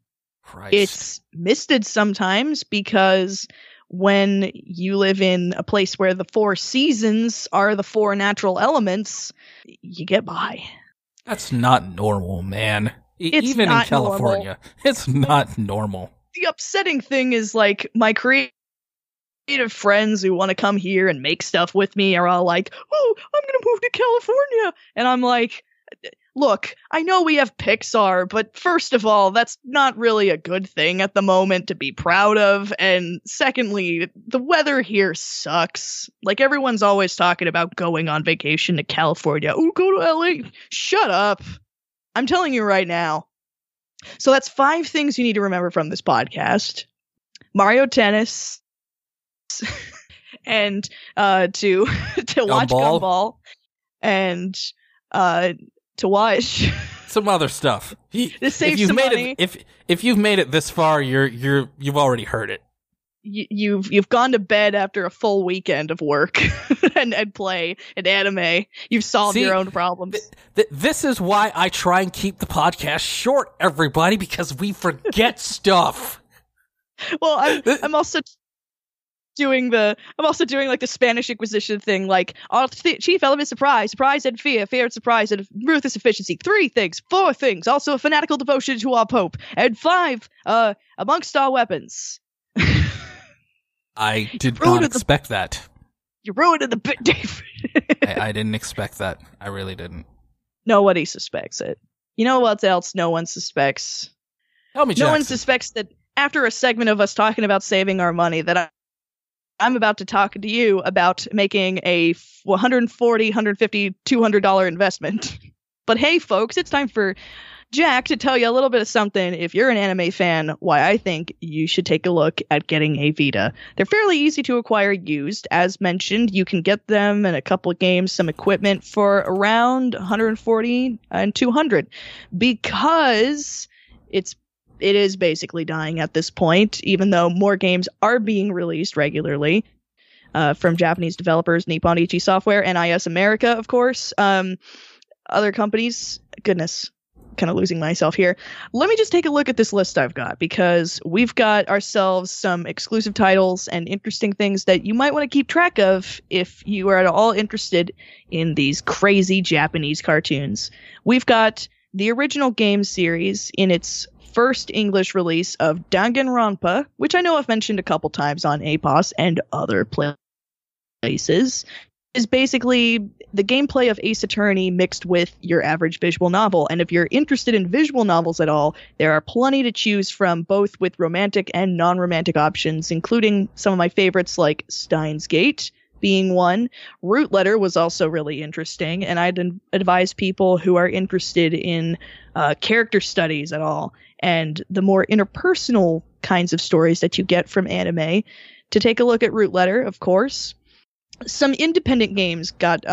Christ. It's misted sometimes because when you live in a place where the four seasons are the four natural elements, you get by. That's not normal, man. Even in California, it's not normal. The upsetting thing is, like, my creative friends who want to come here and make stuff with me are all like, oh, I'm going to move to California. And I'm like, look, I know we have Pixar, but first of all, that's not really a good thing at the moment to be proud of. And secondly, the weather here sucks. Like, everyone's always talking about going on vacation to California. Oh, go to LA. Shut up. I'm telling you right now. So that's 5 things you need to remember from this podcast. Mario Tennis. And to watch Gumball, and to watch some other stuff. If you've made it this far, you've already heard it. You've gone to bed after a full weekend of work and play and anime. You've solved your own problems. This is why I try and keep the podcast short, everybody, because we forget stuff. Well, I'm also doing like the Spanish Inquisition thing, like our chief element surprise and fear and surprise and ruthless efficiency, 4 things, also a fanatical devotion to our Pope, and 5 amongst our weapons. I did not expect that. You ruined the bit, Dave. I didn't expect that. I really didn't. Nobody suspects it. You know what else no one suspects? Tell me, Jackson. No one suspects that after a segment of us talking about saving our money that I'm about to talk to you about making a $140, $150, $200 investment. But hey, folks, it's time for Jack to tell you a little bit of something, if you're an anime fan, why I think you should take a look at getting a Vita. They're fairly easy to acquire used. As mentioned, you can get them and a couple of games, some equipment for around $140 and $200 because it is basically dying at this point, even though more games are being released regularly from Japanese developers, Nippon Ichi Software, NIS America, of course, other companies. Goodness, kind of losing myself here. Let me just take a look at this list I've got, because we've got ourselves some exclusive titles and interesting things that you might want to keep track of if you are at all interested in these crazy Japanese cartoons. We've got the original game series in its first English release of Danganronpa, which I know I've mentioned a couple times on APOS and other places, is basically the gameplay of Ace Attorney mixed with your average visual novel. And if you're interested in visual novels at all, there are plenty to choose from, both with romantic and non-romantic options, including some of my favorites like Steins Gate being one. Root Letter was also really interesting, and I'd advise people who are interested in character studies at all and the more interpersonal kinds of stories that you get from anime to take a look at Root Letter, of course. Some independent games got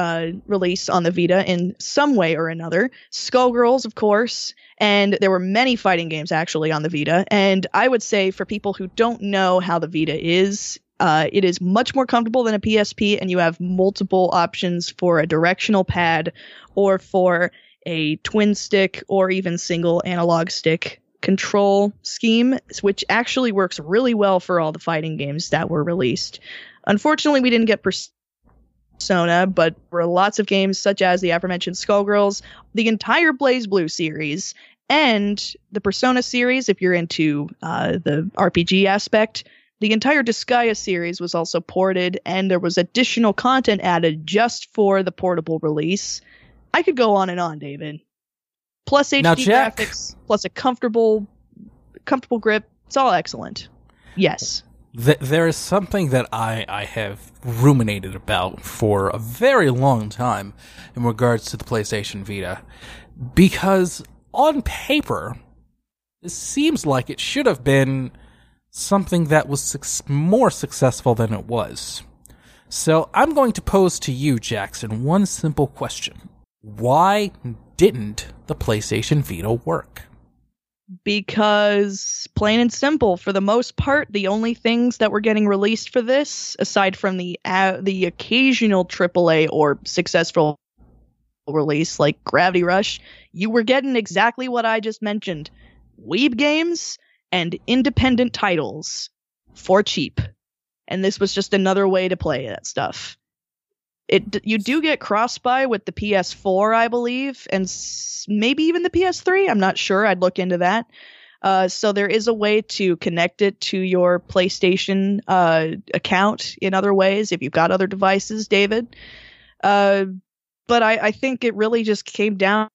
released on the Vita in some way or another. Skullgirls, of course, and there were many fighting games actually on the Vita. And I would say for people who don't know how the Vita is, it is much more comfortable than a PSP, and you have multiple options for a directional pad or for a twin stick or even single analog stick control scheme, which actually works really well for all the fighting games that were released. Unfortunately, we didn't get Persona, but for lots of games such as the aforementioned Skullgirls, the entire BlazBlue series, And the Persona series, if you're into the RPG aspect, the entire Disgaea series was also ported, and there was additional content added just for the portable release. I could go on and on, David. Plus HD graphics, plus a comfortable grip. It's all excellent. Yes. There is something that I have ruminated about for a very long time in regards to the PlayStation Vita. Because on paper, this seems like it should have been something that was more successful than it was. So I'm going to pose to you, Jackson, one simple question. Why didn't the PlayStation Vita work? Because, plain and simple, for the most part, the only things that were getting released for this, aside from the occasional AAA or successful release like Gravity Rush, you were getting exactly what I just mentioned. Weeb games and independent titles for cheap. And this was just another way to play that stuff. You do get cross-buy with the PS4, I believe, and maybe even the PS3. I'm not sure. I'd look into that. So there is a way to connect it to your PlayStation account in other ways if you've got other devices, David. But I think it really just came down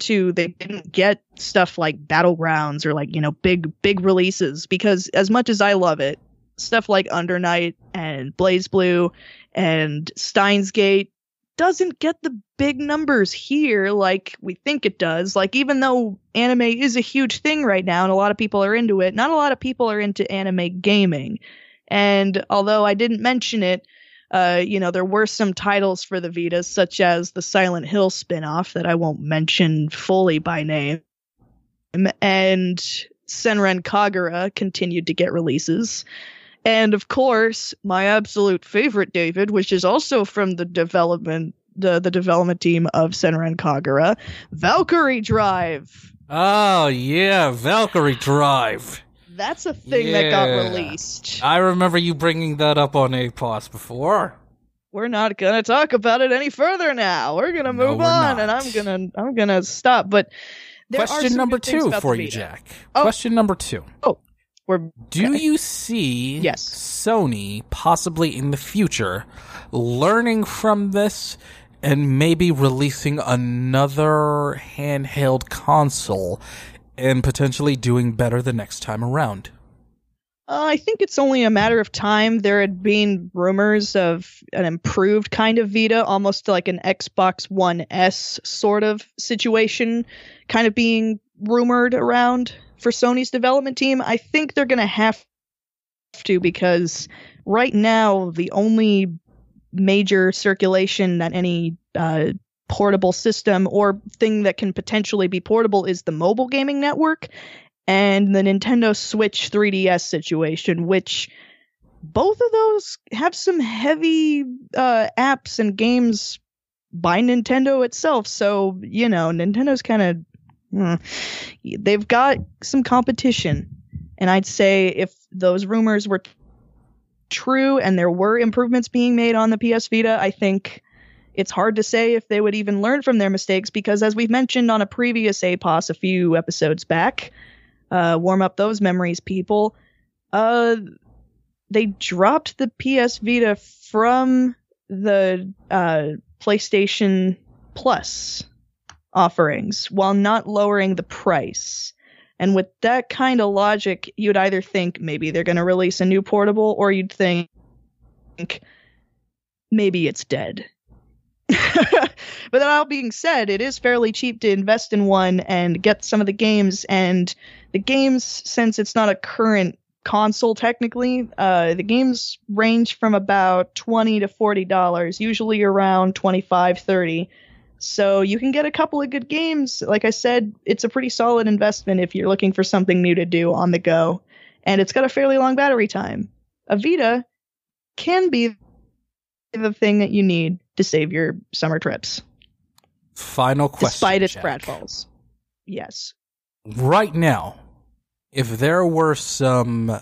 to they didn't get stuff like Battlegrounds or like, you know, big releases, because as much as I love it, stuff like Under Night and BlazBlue and Steins Gate doesn't get the big numbers here like we think it does. Like, even though anime is a huge thing right now and a lot of people are into it, not a lot of people are into anime gaming. And although I didn't mention it, you know, there were some titles for the Vita, such as the Silent Hill spinoff that I won't mention fully by name. And Senran Kagura continued to get releases. And, of course, my absolute favorite, David, which is also from the development team of Senran Kagura, Valkyrie Drive. Oh, yeah, Valkyrie Drive. That's a thing that got released. I remember you bringing that up on APOS before. We're not going to talk about it any further now. We're going to move on, and I'm going to stop. But question number two for you, Jack. Oh. Question number two. Oh. Do you see Sony possibly in the future learning from this and maybe releasing another handheld console and potentially doing better the next time around? I think it's only a matter of time. There had been rumors of an improved kind of Vita, almost like an Xbox One S sort of situation kind of being rumored around for Sony's development team. I think they're going to have to, because right now the only major circulation that any portable system or thing that can potentially be portable is the mobile gaming network and the Nintendo Switch 3DS situation, which both of those have some heavy apps and games by Nintendo itself. So, you know, Nintendo's kind of they've got some competition, and I'd say if those rumors were true and there were improvements being made on the PS Vita, I think it's hard to say if they would even learn from their mistakes, because as we've mentioned on a previous APOS a few episodes back, warm up those memories, people, they dropped the PS Vita from the PlayStation Plus offerings while not lowering the price. And with that kind of logic, you'd either think maybe they're going to release a new portable, or you'd think maybe it's dead. But that all being said, it is fairly cheap to invest in one and get some of the games. And the games, since it's not a current console technically, the games range from about $20 to $40, usually around $25-$30. So you can get a couple of good games. Like I said, it's a pretty solid investment if you're looking for something new to do on the go. And it's got a fairly long battery time. A Vita can be the thing that you need to save your summer trips. Final question, despite its pratfalls. Yes. Right now, if there were some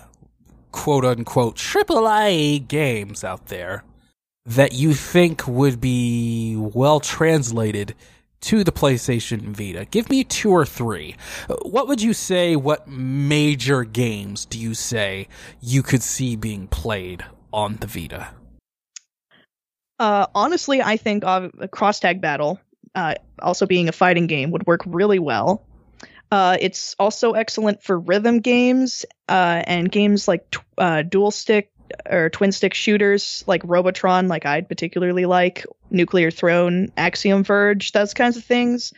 quote-unquote AAA games out there that you think would be well translated to the PlayStation Vita. Give me two or three. What would you say, what major games do you say you could see being played on the Vita? Honestly, I think Cross Tag Battle, also being a fighting game, would work really well. It's also excellent for rhythm games and games like dual stick or twin stick shooters like Robotron, like I'd particularly like, Nuclear Throne, Axiom Verge, those kinds of things,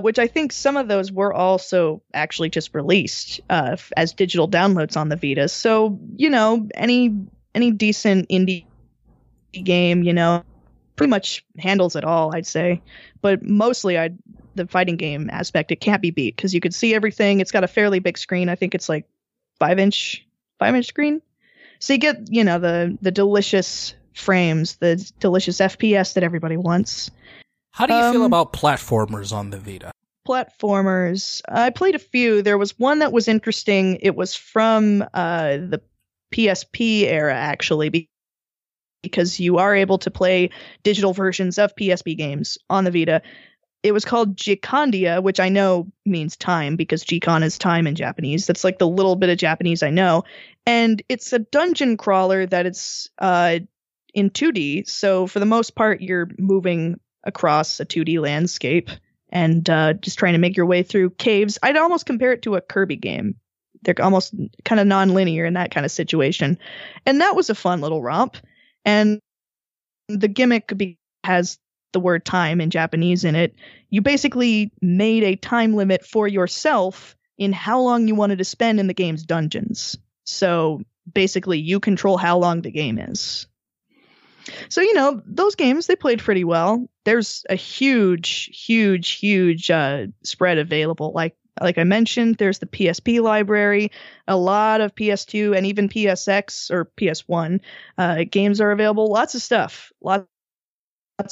which I think some of those were also actually just released as digital downloads on the Vita. So, you know, any decent indie game, you know, pretty much handles it all, I'd say. But mostly the fighting game aspect, it can't be beat because you could see everything. It's got a fairly big screen. I think it's like 5-inch screen. So you get, you know, the delicious frames, the delicious FPS that everybody wants. How do you feel about platformers on the Vita? Platformers. I played a few. There was one that was interesting. It was from the PSP era, actually, because you are able to play digital versions of PSP games on the Vita. It was called Jikondia, which I know means time because Jikon is time in Japanese. That's like the little bit of Japanese I know. And it's a dungeon crawler that it's in 2D. So for the most part, you're moving across a 2D landscape and just trying to make your way through caves. I'd almost compare it to a Kirby game. They're almost kind of non-linear in that kind of situation. And that was a fun little romp. And the gimmick has the word time in Japanese in it. You basically made a time limit for yourself in how long you wanted to spend in the game's dungeons. So basically you control how long the game is. So, you know, those games, they played pretty well. There's a huge spread available. Like I mentioned, there's the PSP library, a lot of PS2 and even PSX or PS1 games are available. Lots of stuff. Lots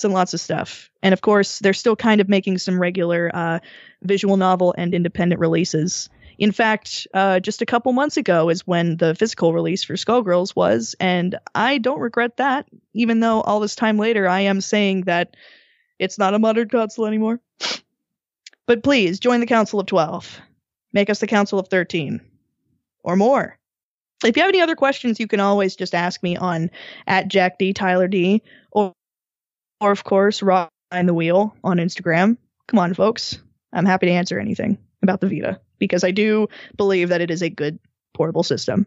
and lots of stuff. And of course, they're still kind of making some regular visual novel and independent releases. In fact, just a couple months ago is when the physical release for Skullgirls was, and I don't regret that, even though all this time later I am saying that it's not a modern console anymore. But please, join the Council of 12. Make us the Council of 13. Or more. If you have any other questions, you can always just ask me on @JackD Tyler D, or of course, Rob Behind the Wheel on Instagram. Come on, folks. I'm happy to answer anything about the Vita, because I do believe that it is a good portable system.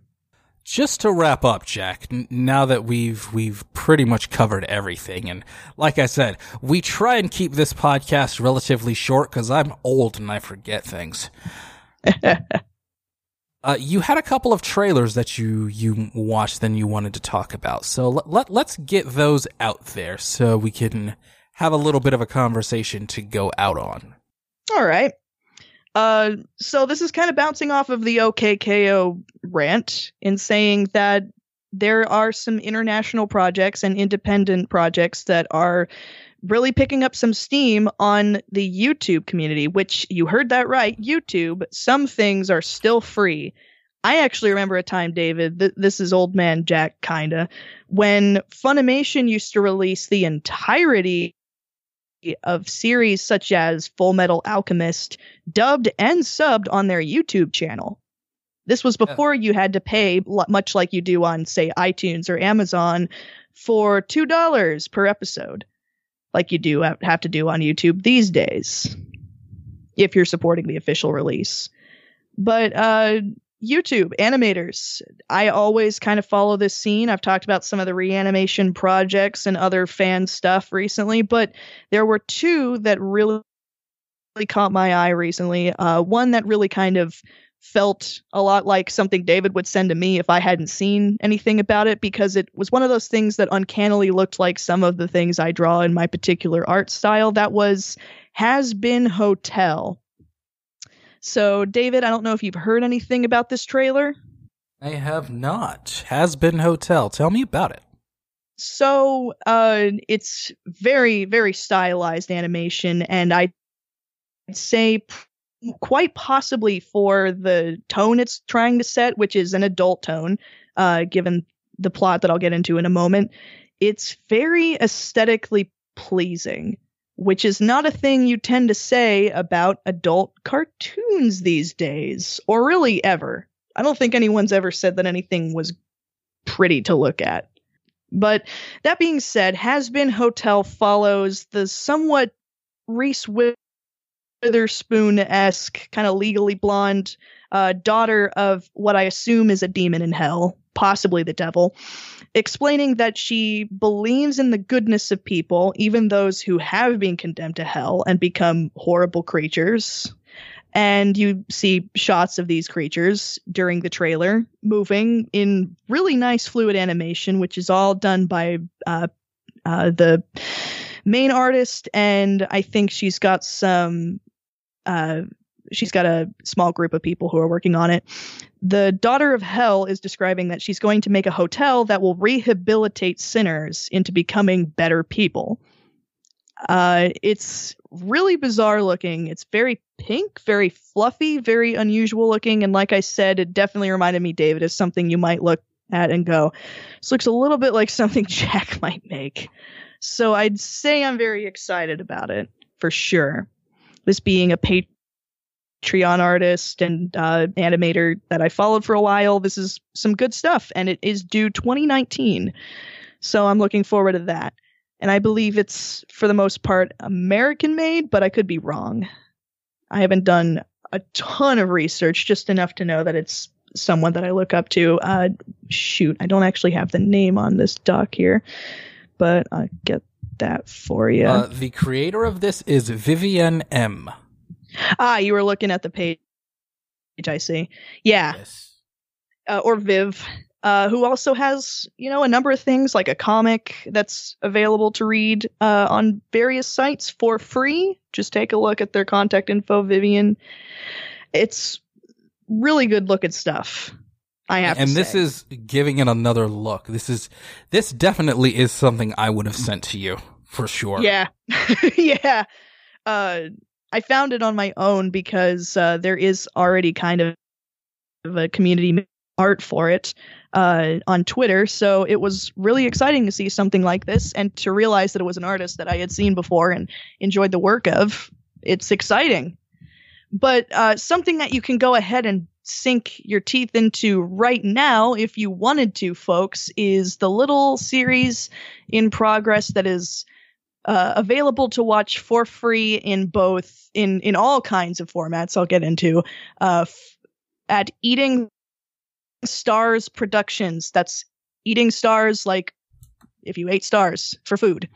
Just to wrap up, Jack, now that we've pretty much covered everything, and like I said, we try and keep this podcast relatively short because I'm old and I forget things. You had a couple of trailers that you watched and you wanted to talk about, so let's get those out there so we can have a little bit of a conversation to go out on. All right. So this is kind of bouncing off of the OKKO rant in saying that there are some international projects and independent projects that are really picking up some steam on the YouTube community, which you heard that right, YouTube. Some things are still free. I actually remember a time, David, this is old man Jack, kinda, when Funimation used to release the entirety of series such as Full Metal Alchemist dubbed and subbed on their YouTube channel. This was before you had to pay, much like you do on, say, iTunes or Amazon, for $2 per episode, like you do have to do on YouTube these days, if you're supporting the official release. But YouTube, animators. I always kind of follow this scene. I've talked about some of the reanimation projects and other fan stuff recently, but there were two that really caught my eye recently. One that really kind of felt a lot like something David would send to me if I hadn't seen anything about it, because it was one of those things that uncannily looked like some of the things I draw in my particular art style. That was Has Been Hotel. So, David, I don't know if you've heard anything about this trailer. I have not. Has Been Hotel. Tell me about it. So, it's very, very stylized animation, and I'd say quite possibly for the tone it's trying to set, which is an adult tone, given the plot that I'll get into in a moment, it's very aesthetically pleasing. which is not a thing you tend to say about adult cartoons these days, or really ever. I don't think anyone's ever said that anything was pretty to look at. But that being said, Has Been Hotel follows the somewhat Reese Witherspoon-esque, kind of Legally Blonde daughter of what I assume is a demon in hell, possibly the devil, explaining that she believes in the goodness of people, even those who have been condemned to hell and become horrible creatures. And you see shots of these creatures during the trailer moving in really nice fluid animation, which is all done by the main artist. And I think she's got a small group of people who are working on it. The daughter of hell is describing that she's going to make a hotel that will rehabilitate sinners into becoming better people. It's really bizarre looking. It's very pink, very fluffy, very unusual looking. And like I said, it definitely reminded me, David, of something you might look at and go, this looks a little bit like something Jack might make. So I'd say I'm very excited about it for sure. This being a Patreon artist and animator that I followed for a while, this is some good stuff, and it is due 2019. So I'm looking forward to that. And I believe it's, for the most part, American-made, but I could be wrong. I haven't done a ton of research, just enough to know that it's someone that I look up to. Shoot, I don't actually have the name on this doc here, but I'll get that for you. The creator of this is Vivian M. Ah, you were looking at the page, I see. Yeah. Yes. Or Viv. Who also has, a number of things, like a comic that's available to read on various sites for free. Just take a look at their contact info, Vivian. It's really good looking stuff, I have to say. And this is giving it another look. This definitely is something I would have sent to you, for sure. Yeah. Yeah. I found it on my own because there is already kind of a community art for it on Twitter, so it was really exciting to see something like this and to realize that it was an artist that I had seen before and enjoyed the work of. It's exciting, but something that you can go ahead and sink your teeth into right now if you wanted to, folks, is the little series in progress that is available to watch for free in both in all kinds of formats I'll get into at Eating Stars Productions. That's Eating Stars, like if you ate stars for food.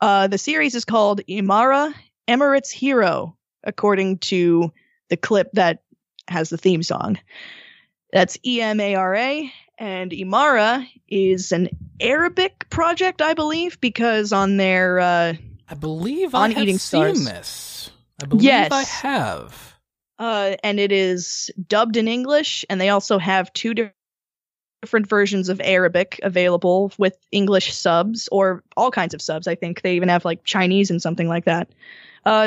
The series is called Imara, Emirate's Hero, according to the clip that has the theme song. That's E-M-A-R-A, and Imara is an Arabic project, I believe, because on their I believe on I have Eating Stars seen this. I believe, yes, I have. And it is dubbed in English, and they also have two different versions of Arabic available with English subs, or all kinds of subs. I think they even have like Chinese and something like that.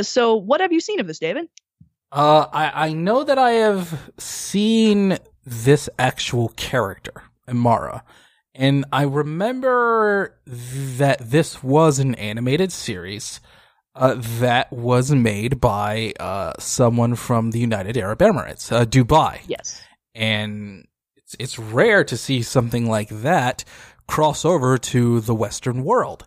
So what have you seen of this, David? I know that I have seen this actual character, Imara, and I remember that this was an animated series that was made by someone from the United Arab Emirates, Dubai. Yes. And it's rare to see something like that cross over to the Western world.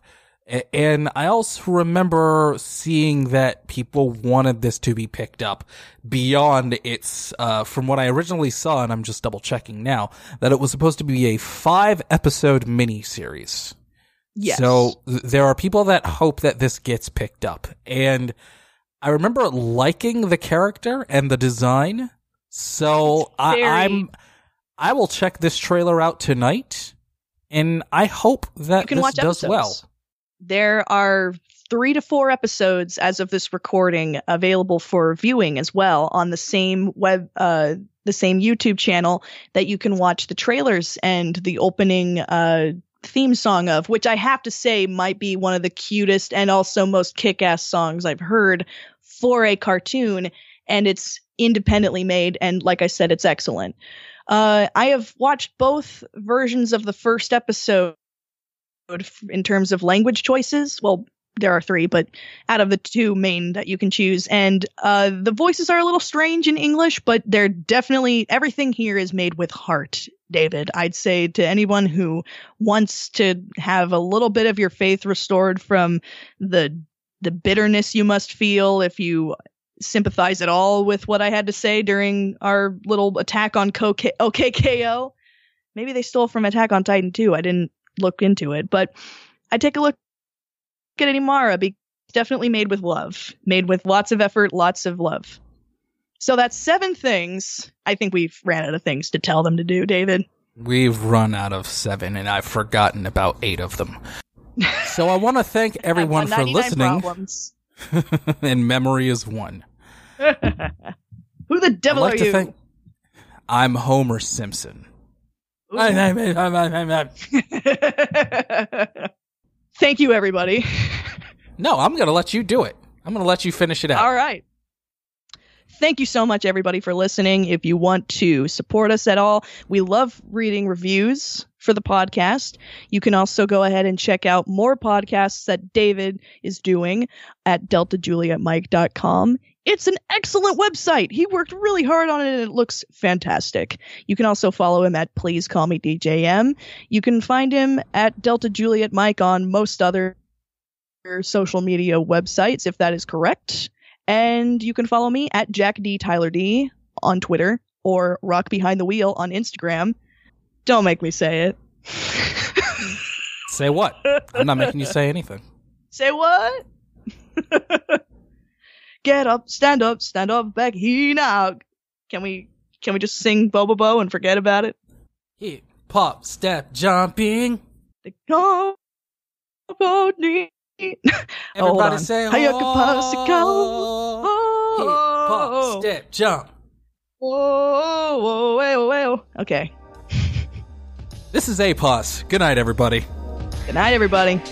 And I also remember seeing that people wanted this to be picked up beyond its, from what I originally saw, and I'm just double checking now, that it was supposed to be a 5-episode miniseries. Yes. So there are people that hope that this gets picked up. And I remember liking the character and the design. So I will check this trailer out tonight, and I hope that this does well. There are 3 to 4 episodes as of this recording available for viewing as well on the same same YouTube channel that you can watch the trailers and the opening theme song of, which I have to say might be one of the cutest and also most kick-ass songs I've heard for a cartoon, and it's independently made, and like I said, it's excellent. I have watched both versions of the first episode in terms of language choices. Well, there are three, but out of the two main that you can choose. And the voices are a little strange in English, but they're definitely, everything here is made with heart, David. I'd say to anyone who wants to have a little bit of your faith restored from the bitterness you must feel if you sympathize at all with what I had to say during our little attack on OKKO. Maybe they stole from Attack on Titan too. I didn't look into it, but I take a look at Animara. Definitely made with love, made with lots of effort, lots of love. So that's 7 things. I think we've ran out of things to tell them to do, David. We've run out of 7, and I've forgotten about 8 of them. So I want to thank everyone for listening. And memory is one. Who the devil are you? I'm Homer Simpson. Thank you, everybody. No, I'm going to let you do it. I'm going to let you finish it out. All right. Thank you so much, everybody, for listening. If you want to support us at all, we love reading reviews for the podcast. You can also go ahead and check out more podcasts that David is doing at deltajulietmike.com. It's an excellent website. He worked really hard on it, and it looks fantastic. You can also follow him at Please Call Me DJM. You can find him at Delta Juliet Mike on most other social media websites, if that is correct. And you can follow me at Jack D. Tyler D. on Twitter or Rock Behind the Wheel on Instagram. Don't make me say it. Say what? I'm not making you say anything. Say what? Get up, stand up, back here now. Can we just sing Bobo Bo and forget about it? Here, yeah. Pop, step, jumping. Go, Bodney. Everybody say, oh, yeah. Pop, step, jump. Oh. Okay. This is APOS. Good night, everybody. Good night, everybody.